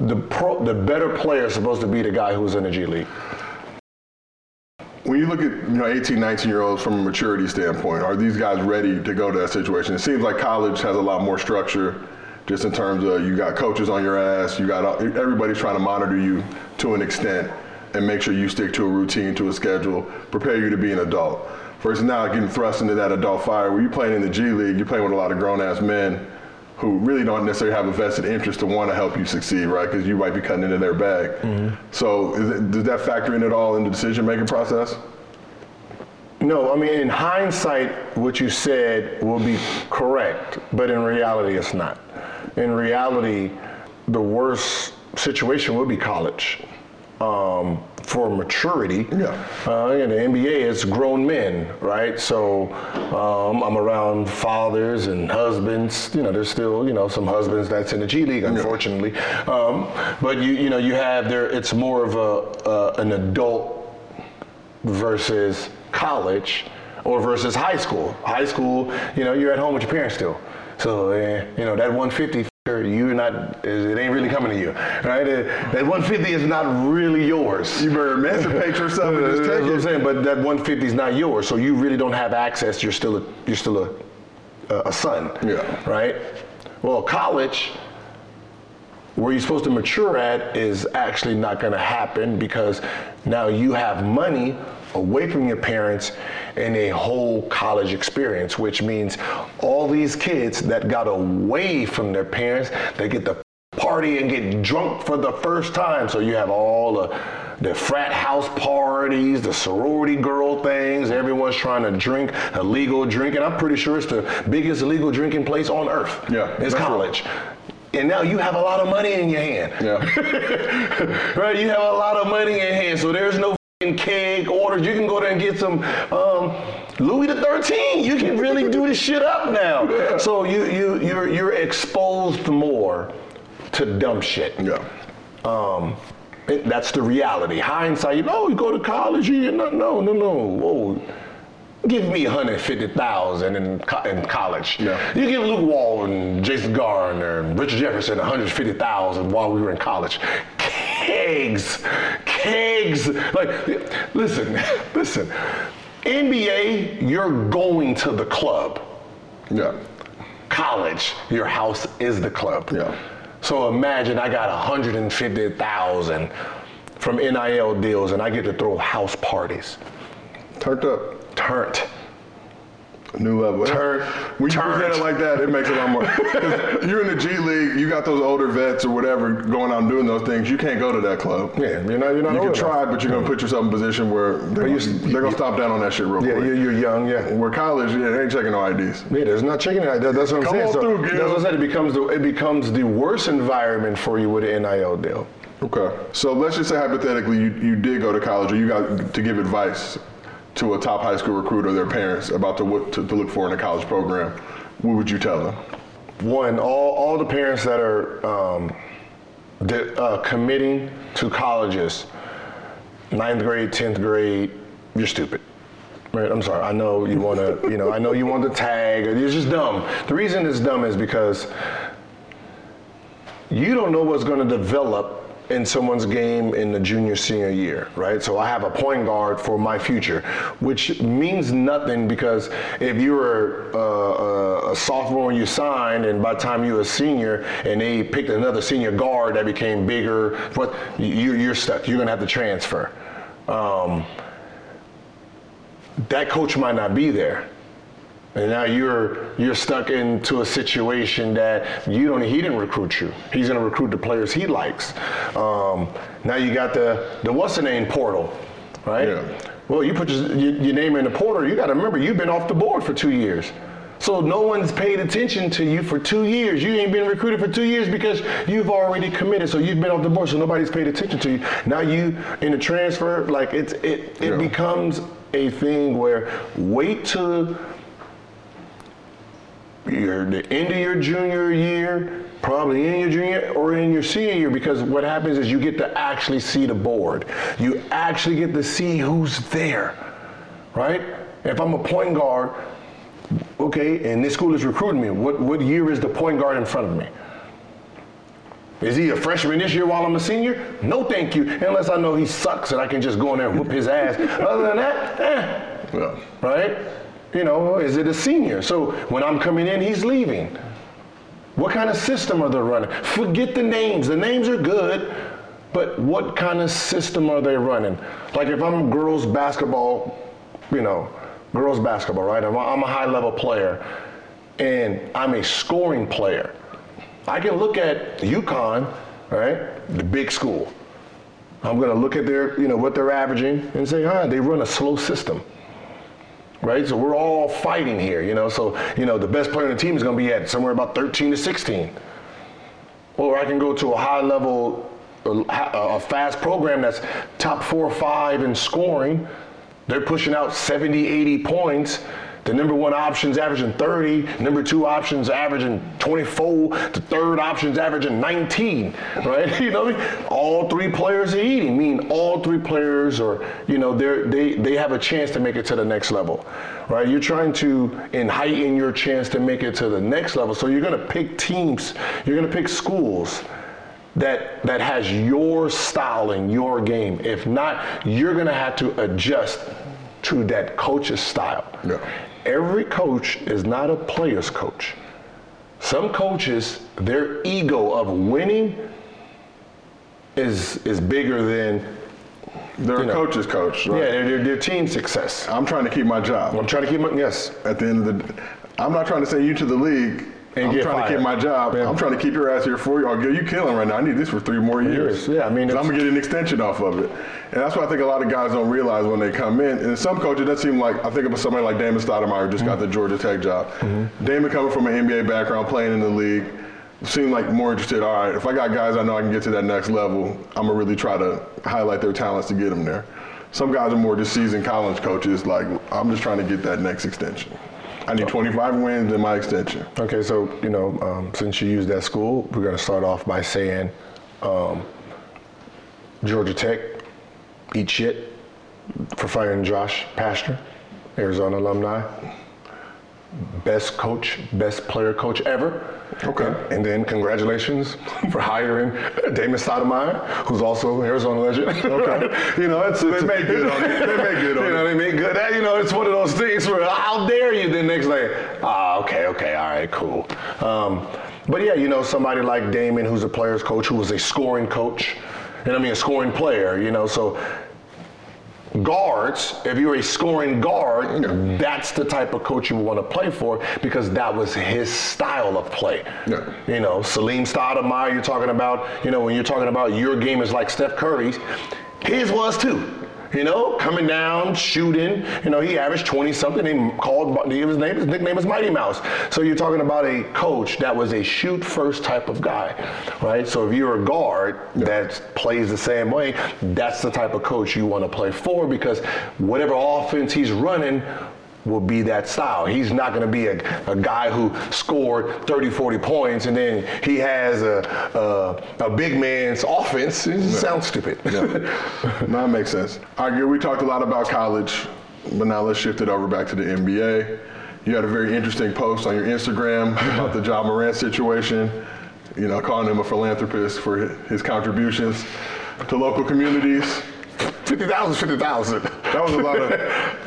the better player is supposed to be the guy who's in the G League. When you look at 18, 19-year-olds from a maturity standpoint, are these guys ready to go to that situation? It seems like college has a lot more structure just in terms of you got coaches on your ass, you got everybody's trying to monitor you to an extent and make sure you stick to a routine, to a schedule, prepare you to be an adult. Versus now getting thrust into that adult fire where you're playing in the G League, you're playing with a lot of grown-ass men who really don't necessarily have a vested interest to want to help you succeed, right? Because you might be cutting into their bag. Mm-hmm. So does that factor in at all in the decision-making process? No, I mean, in hindsight, what you said will be correct, but in reality, it's not. In reality, the worst situation would be college for maturity. Yeah. In the NBA, it's grown men, right? So I'm around fathers and husbands. There's still some husbands that's in the G League, unfortunately. Yeah. But you have there. It's more of an adult versus college or versus high school. High school, you're at home with your parents still. So that 150. You're not. It ain't really coming to you, right? That 150 is not really yours. You better emancipate yourself and just take it. I'm saying, but that 150 is not yours, so you really don't have access. You're still a son, yeah, right? Well, college, where you're supposed to mature at, is actually not going to happen because now you have money away from your parents and a whole college experience, which means all these kids that got away from their parents, they get to party and get drunk for the first time. So you have all the frat house parties, the sorority girl things, everyone's trying to drink illegal drink, and I'm pretty sure it's the biggest illegal drinking place on earth. Yeah, it's college. And now you have a lot of money in your hand. Yeah. Right, you have a lot of money in hand, so there's no keg orders. You can go there and get some Louis XIII. You can really do this shit up now. Yeah. So you're exposed more to dumb shit. Yeah. That's the reality. Hindsight, you go to college. No. Whoa. Give me $150,000 in college. Yeah. You give Luke Walton, Jason Gardner, and Richard Jefferson $150,000 while we were in college. Kegs. Like, listen. NBA, you're going to the club. Yeah. College, your house is the club. Yeah. So imagine I got $150,000 from NIL deals, and I get to throw house parties. Turned up. New level. When you present it like that, it makes it a lot more. You're in the G League, you got those older vets or whatever going out and doing those things. You can't go to that club. Yeah, you're not. You can try, but you're gonna put yourself in a position where they're gonna stop down on that shit real quick. Yeah, you're young. Yeah. Where college, they ain't checking no IDs. Yeah, there's not checking IDs. That's what I'm saying. That's what I said. It becomes the worst environment for you with an NIL deal. Okay. So let's just say hypothetically, you did go to college, or you got to give advice to a top high school recruit or their parents about what to look for in a college program. What would you tell them? One, all the parents that are committing to colleges, 9th grade, 10th grade, you're stupid. Right? I'm sorry. I know you want to. I know you want the tag. You're just dumb. The reason it's dumb is because you don't know what's going to develop in someone's game in the junior, senior year, right? So I have a point guard for my future, which means nothing because if you were a sophomore when you signed, and by the time you were a senior and they picked another senior guard that became bigger, but you're stuck. You're gonna have to transfer. That coach might not be there. And now you're stuck into a situation that he didn't recruit you. He's gonna recruit the players he likes. Now you got the what's the name portal, right? Yeah. Well, you put your name in the portal. You got to remember you've been off the board for 2 years, so no one's paid attention to you for 2 years. You ain't been recruited for 2 years because you've already committed. So you've been off the board, so nobody's paid attention to you. Now you in the transfer, like it becomes a thing where wait till the end of your junior year, Probably in your junior or in your senior year, because what happens is you get to actually see the board. You actually get to see who's there, right? If I'm a point guard, okay, and this school is recruiting me, what year is the point guard in front of me? Is he a freshman this year while I'm a senior? No, thank you, unless I know he sucks and I can just go in there and whoop his ass. Other than that, yeah. Right? You know, is it a senior? So when I'm coming in, he's leaving. What kind of system are they running? Forget the names. The names are good, but what kind of system are they running? Like if I'm girls basketball, right? I'm a high-level player, and I'm a scoring player. I can look at UConn, right, the big school. I'm going to look at their, what they're averaging and say, they run a slow system. Right, so we're all fighting here, so, the best player on the team is going to be at somewhere about 13 to 16. Or I can go to a high level, a fast program that's top 4 or 5 in scoring. They're pushing out 70, 80 points. The number one option's averaging 30, number two option's averaging 24, the third option's averaging 19, right? All three players are eating, meaning all three players are, they have a chance to make it to the next level, right? You're trying to heighten your chance to make it to the next level, so you're gonna pick teams, you're gonna pick schools that has your style and your game. If not, you're gonna have to adjust to that coach's style. Yeah. Every coach is not a player's coach. Some coaches, their ego of winning is bigger than their coach's coach, right? Yeah, their team success. I'm trying to keep my job. I'm trying to keep my, yes. At the end of the day, I'm not trying to send you to the league. I'm trying to keep my job. Yeah. I'm trying to keep your ass here for you. You're killing right now. I need this for 3 more years. Yeah, I'm going to get an extension off of it. And that's what I think a lot of guys don't realize when they come in. And some coaches, that seem like, I think about somebody like Damon Stoudemire, who just got the Georgia Tech job. Mm-hmm. Damon coming from an NBA background, playing in the league, seemed like more interested, all right, if I got guys I know I can get to that next level, I'm going to really try to highlight their talents to get them there. Some guys are more just seasoned college coaches, like, I'm just trying to get that next extension. I need 25 wins in my extension. Okay, so, since you used that school, we're going to start off by saying Georgia Tech, eat shit for firing Josh Pastner, Arizona alumni. Best coach, best player coach ever. Okay. And then congratulations for hiring Damon Stoudemire, who's also an Arizona legend. Okay. They make good on it. They make good. It's one of those things where how dare you? Then next day, okay, all right, cool. But yeah, somebody like Damon, who's a player's coach, who was a scoring coach, and a scoring player. So guards, if you're a scoring guard, that's the type of coach you want to play for, because that was his style of play. Yeah. Salim Stoudemire, you're talking about, when you're talking about your game is like Steph Curry's, his was too. Coming down, shooting, he averaged 20-something. His nickname is Mighty Mouse. So you're talking about a coach that was a shoot-first type of guy, right? So if you're a guard that plays the same way, that's the type of coach you want to play for, because whatever offense he's running will be that style. He's not going to be a guy who scored 30, 40 points and then he has a big man's offense. It sounds stupid. No, that makes sense. All right, we talked a lot about college, but now let's shift it over back to the NBA. You had a very interesting post on your Instagram about the Ja Morant situation, calling him a philanthropist for his contributions to local communities. 50,000. That was a lot of...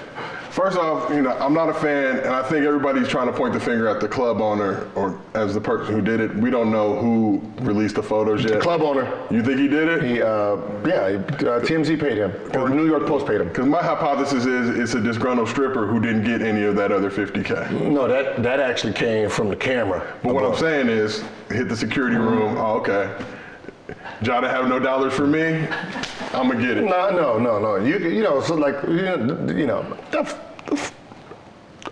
First off, I'm not a fan, and I think everybody's trying to point the finger at the club owner or as the person who did it. We don't know who released the photos yet. The club owner. You think he did it? He, TMZ paid him, or New York Post paid him. Because my hypothesis is it's a disgruntled stripper who didn't get any of that other 50K. No, that actually came from the camera. But what I'm saying is, hit the security room, okay. John, I have no dollars for me. I'm gonna get it. No.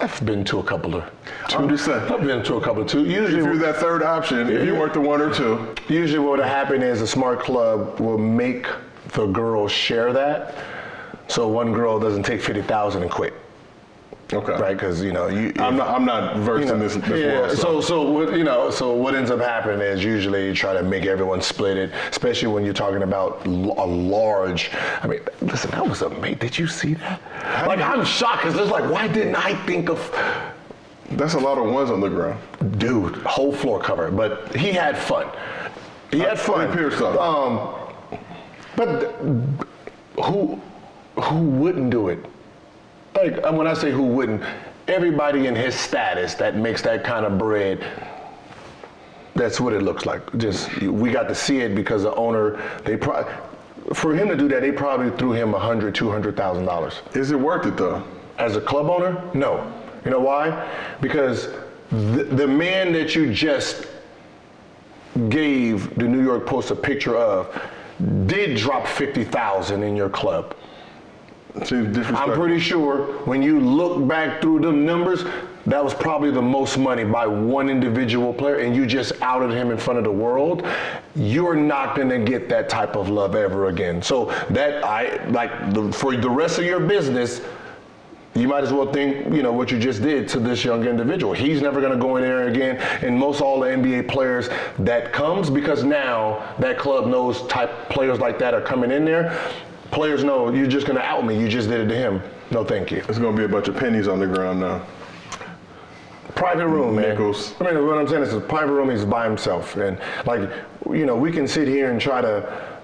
I've been to a couple of two. I'm just saying. I've been to a couple of two. Usually, if you're that third option, if you weren't the one or two. Usually what would happen is a smart club will make the girls share that, so one girl doesn't take 50,000 and quit. Okay. Right, because I'm not versed in this world. So what ends up happening is usually you try to make everyone split it, especially when you're talking about a large. I mean, listen, that was amazing. Did you see that? I'm shocked because it's like, why didn't I think of? That's a lot of ones on the ground, dude. Whole floor cover, but he had fun. He had fun. But who wouldn't do it? Like, when I say who wouldn't, everybody in his status that makes that kind of bread, that's what it looks like. Just, we got to see it because the owner, for him to do that, they probably threw him $100,000, $200,000. Is it worth it, though? As a club owner? No. You know why? Because the man that you just gave the New York Post a picture of did drop $50,000 in your club. I'm pretty sure when you look back through them numbers, that was probably the most money by one individual player, and you just outed him in front of the world. You're not going to get that type of love ever again. So that for the rest of your business, you might as well think, what you just did to this young individual. He's never going to go in there again, and most all the NBA players that comes, because now that club knows type players like that are coming in there. Players know, you're just going to out me. You just did it to him. No, thank you. It's going to be a bunch of pennies on the ground now. Private room, Nichols. Man. I mean, what I'm saying is a private room, he's by himself. And, we can sit here and try to,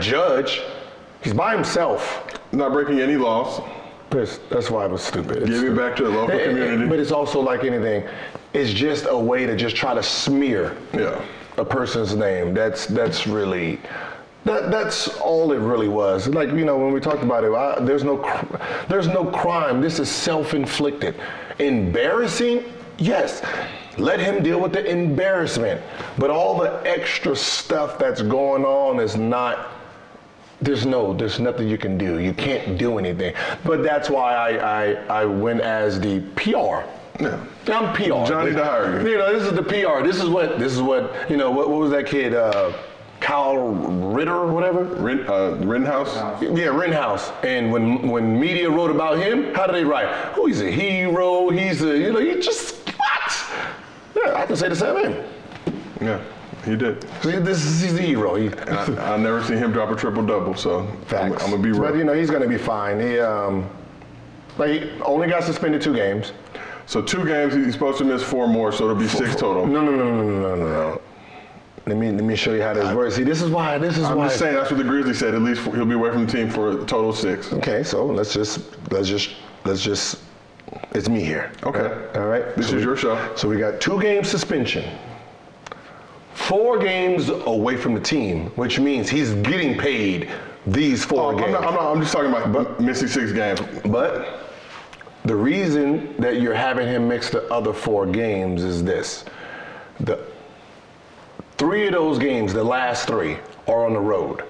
judge. He's by himself. Not breaking any laws. That's why I was stupid. Give it back to the local community. But it's also like anything. It's just a way to just try to smear a person's name. That's really... That's all it really was. When we talked about it, there's no crime. This is self-inflicted. Embarrassing? Yes. Let him deal with the embarrassment. But all the extra stuff that's going on is not. There's nothing you can do. You can't do anything. But that's why I went as the PR. Yeah. I'm PR. Johnny Dyer. This is the PR. What was that kid? Kyle Ritter or whatever? Rittenhouse? Yeah, Rittenhouse. And when media wrote about him, how do they write? Oh, he's a hero. He's a, you just, what? Yeah, I can say the same thing. Yeah, he did. He's a hero. I've never seen him drop a triple-double, so facts. I'm going to be real. But, he's going to be fine. He, he only got suspended 2 games. So 2 games, he's supposed to miss 4 more, so it'll be 6 total. No. Let me show you how this works. See, this is why. I'm just saying that's what the Grizzly said. At least he'll be away from the team for a total 6. Okay, so let's just. It's me here. Okay. All right. This is your show. So we got 2-game suspension. 4 games away from the team, which means he's getting paid these 4 games. I'm just talking about missing 6 games. But the reason that you're having him mix the other 4 games is this: 3 of those games, the last 3, are on the road,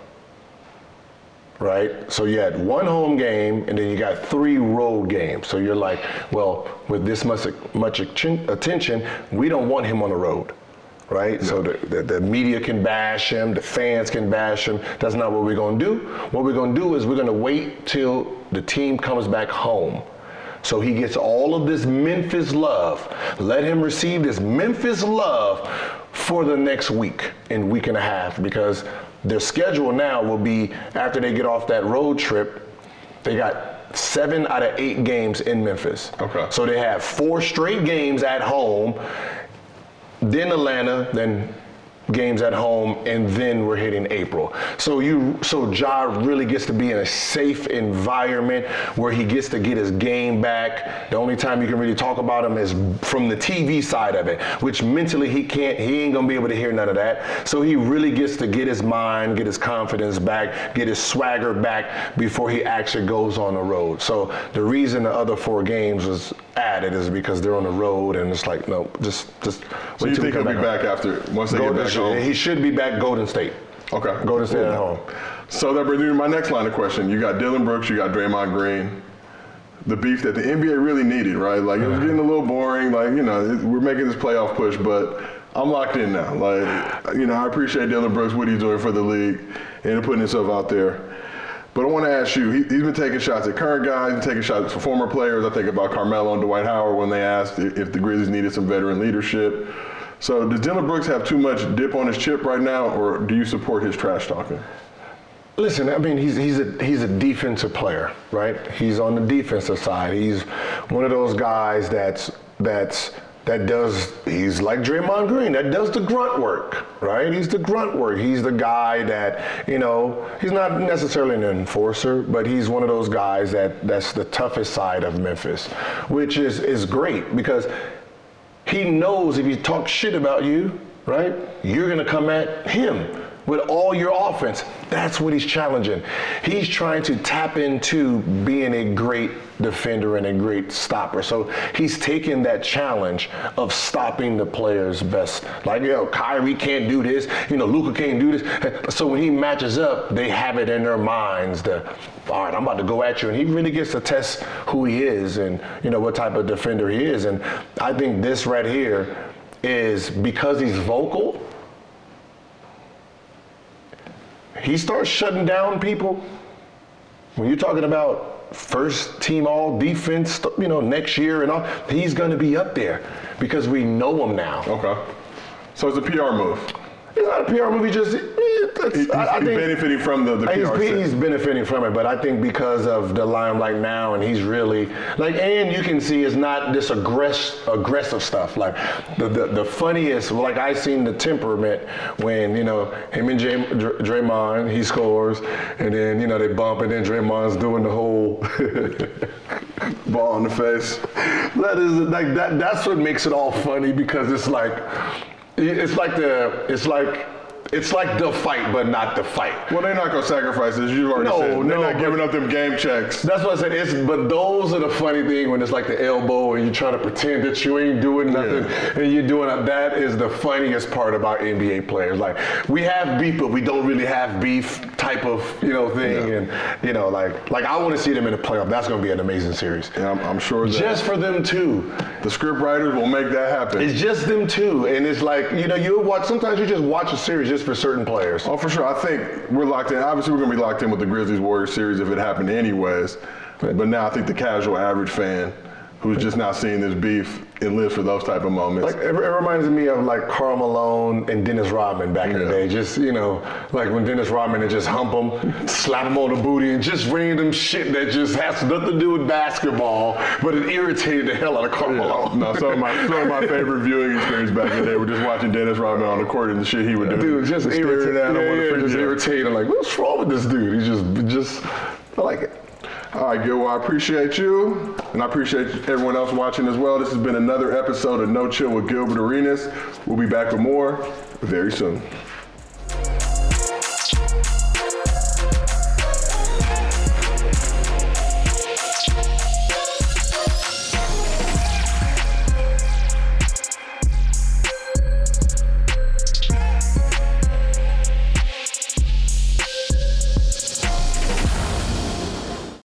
right? So you had 1 home game, and then you got 3 road games. So you're like, well, with this much attention, we don't want him on the road, right? No. So the media can bash him, the fans can bash him. That's not what we're going to do. What we're going to do is we're going to wait till the team comes back home. So he gets all of this Memphis love. Let him receive this Memphis love for the next week and week and a half, because their schedule now will be, after they get off that road trip, they got 7 out of 8 games in Memphis. Okay. So they have 4 straight games at home, then Atlanta, then games at home, and then we're hitting April. So Ja really gets to be in a safe environment where he gets to get his game back. The only time you can really talk about him is from the TV side of it, which mentally he ain't gonna be able to hear none of that. So he really gets to get his mind, get his confidence back, get his swagger back before he actually goes on the road. So the reason the other 4 games was added is because they're on the road, and it's like, no, just. So you think he'll be back after once they get back home? He should be back Golden State. Okay, Golden State at home. So that brings me to my next line of question. You got Dylan Brooks, you got Draymond Green. The beef that the NBA really needed, right? Like, it was getting a little boring. Like, we're making this playoff push, but I'm locked in now. Like, I appreciate Dylan Brooks, what he's doing for the league, and putting himself out there. But I want to ask you, he's been taking shots at current guys, he's been taking shots at former players. I think about Carmelo and Dwight Howard when they asked if the Grizzlies needed some veteran leadership. So does Dylan Brooks have too much dip on his chip right now, or do you support his trash talking? Listen, I mean, he's a defensive player, right? He's on the defensive side. He's one of those guys he's like Draymond Green, that does the grunt work, right? He's the grunt work. He's the guy that, he's not necessarily an enforcer, but he's one of those guys that's the toughest side of Memphis, which is great because he knows if you talk shit about you, right, you're gonna come at him with all your offense. That's what he's challenging. He's trying to tap into being a great defender and a great stopper. So he's taking that challenge of stopping the player's best. Like, Kyrie can't do this. Luka can't do this. So when he matches up, they have it in their minds that, all right, I'm about to go at you. And he really gets to test who he is and, what type of defender he is. And I think this right here is because he's vocal, he starts shutting down people. When you're talking about first team all defense, next year and all, he's going to be up there because we know him now. Okay. So it's a PR move. It's not a PR move. He's benefiting from the PR. He's benefiting from it, but I think because of the limelight now, and he's really and you can see it's not this aggressive stuff. Like the funniest, I seen the temperament when him and Draymond, he scores, and then they bump, and then Draymond's doing the whole ball in the face. That is that. That's what makes it all funny because it's like the fight, but not the fight. Well, they're not going to sacrifice, as you've already said. They're not giving up them game checks. That's what I said. But those are the funny thing when it's like the elbow and you try to pretend that you ain't doing nothing and you're doing it. That is the funniest part about NBA players. Like, we have beef, but we don't really have beef type of, thing. Yeah. And, I want to see them in the playoff. That's going to be an amazing series. Yeah, I'm sure that. Just for them two. The script writers will make that happen. It's just them two. And it's sometimes you just watch a series just for certain players. Oh, for sure. I think we're locked in. Obviously, we're going to be locked in with the Grizzlies-Warriors series if it happened anyways. But now I think the casual average fan who's just not seeing this beef and lives for those type of moments. It reminds me of Karl Malone and Dennis Rodman back in the day. Just, when Dennis Rodman would just hump him, slap him on the booty, and just random shit that just has nothing to do with basketball, but it irritated the hell out of Karl Malone. No, some of my favorite viewing experience back in the day were just watching Dennis Rodman on the court and the shit he would do. Dude, just irritating. Irritating. Like, what's wrong with this dude? He's just, I like it. All right, Gil, well, I appreciate you, and I appreciate everyone else watching as well. This has been another episode of No Chill with Gilbert Arenas. We'll be back with more very soon.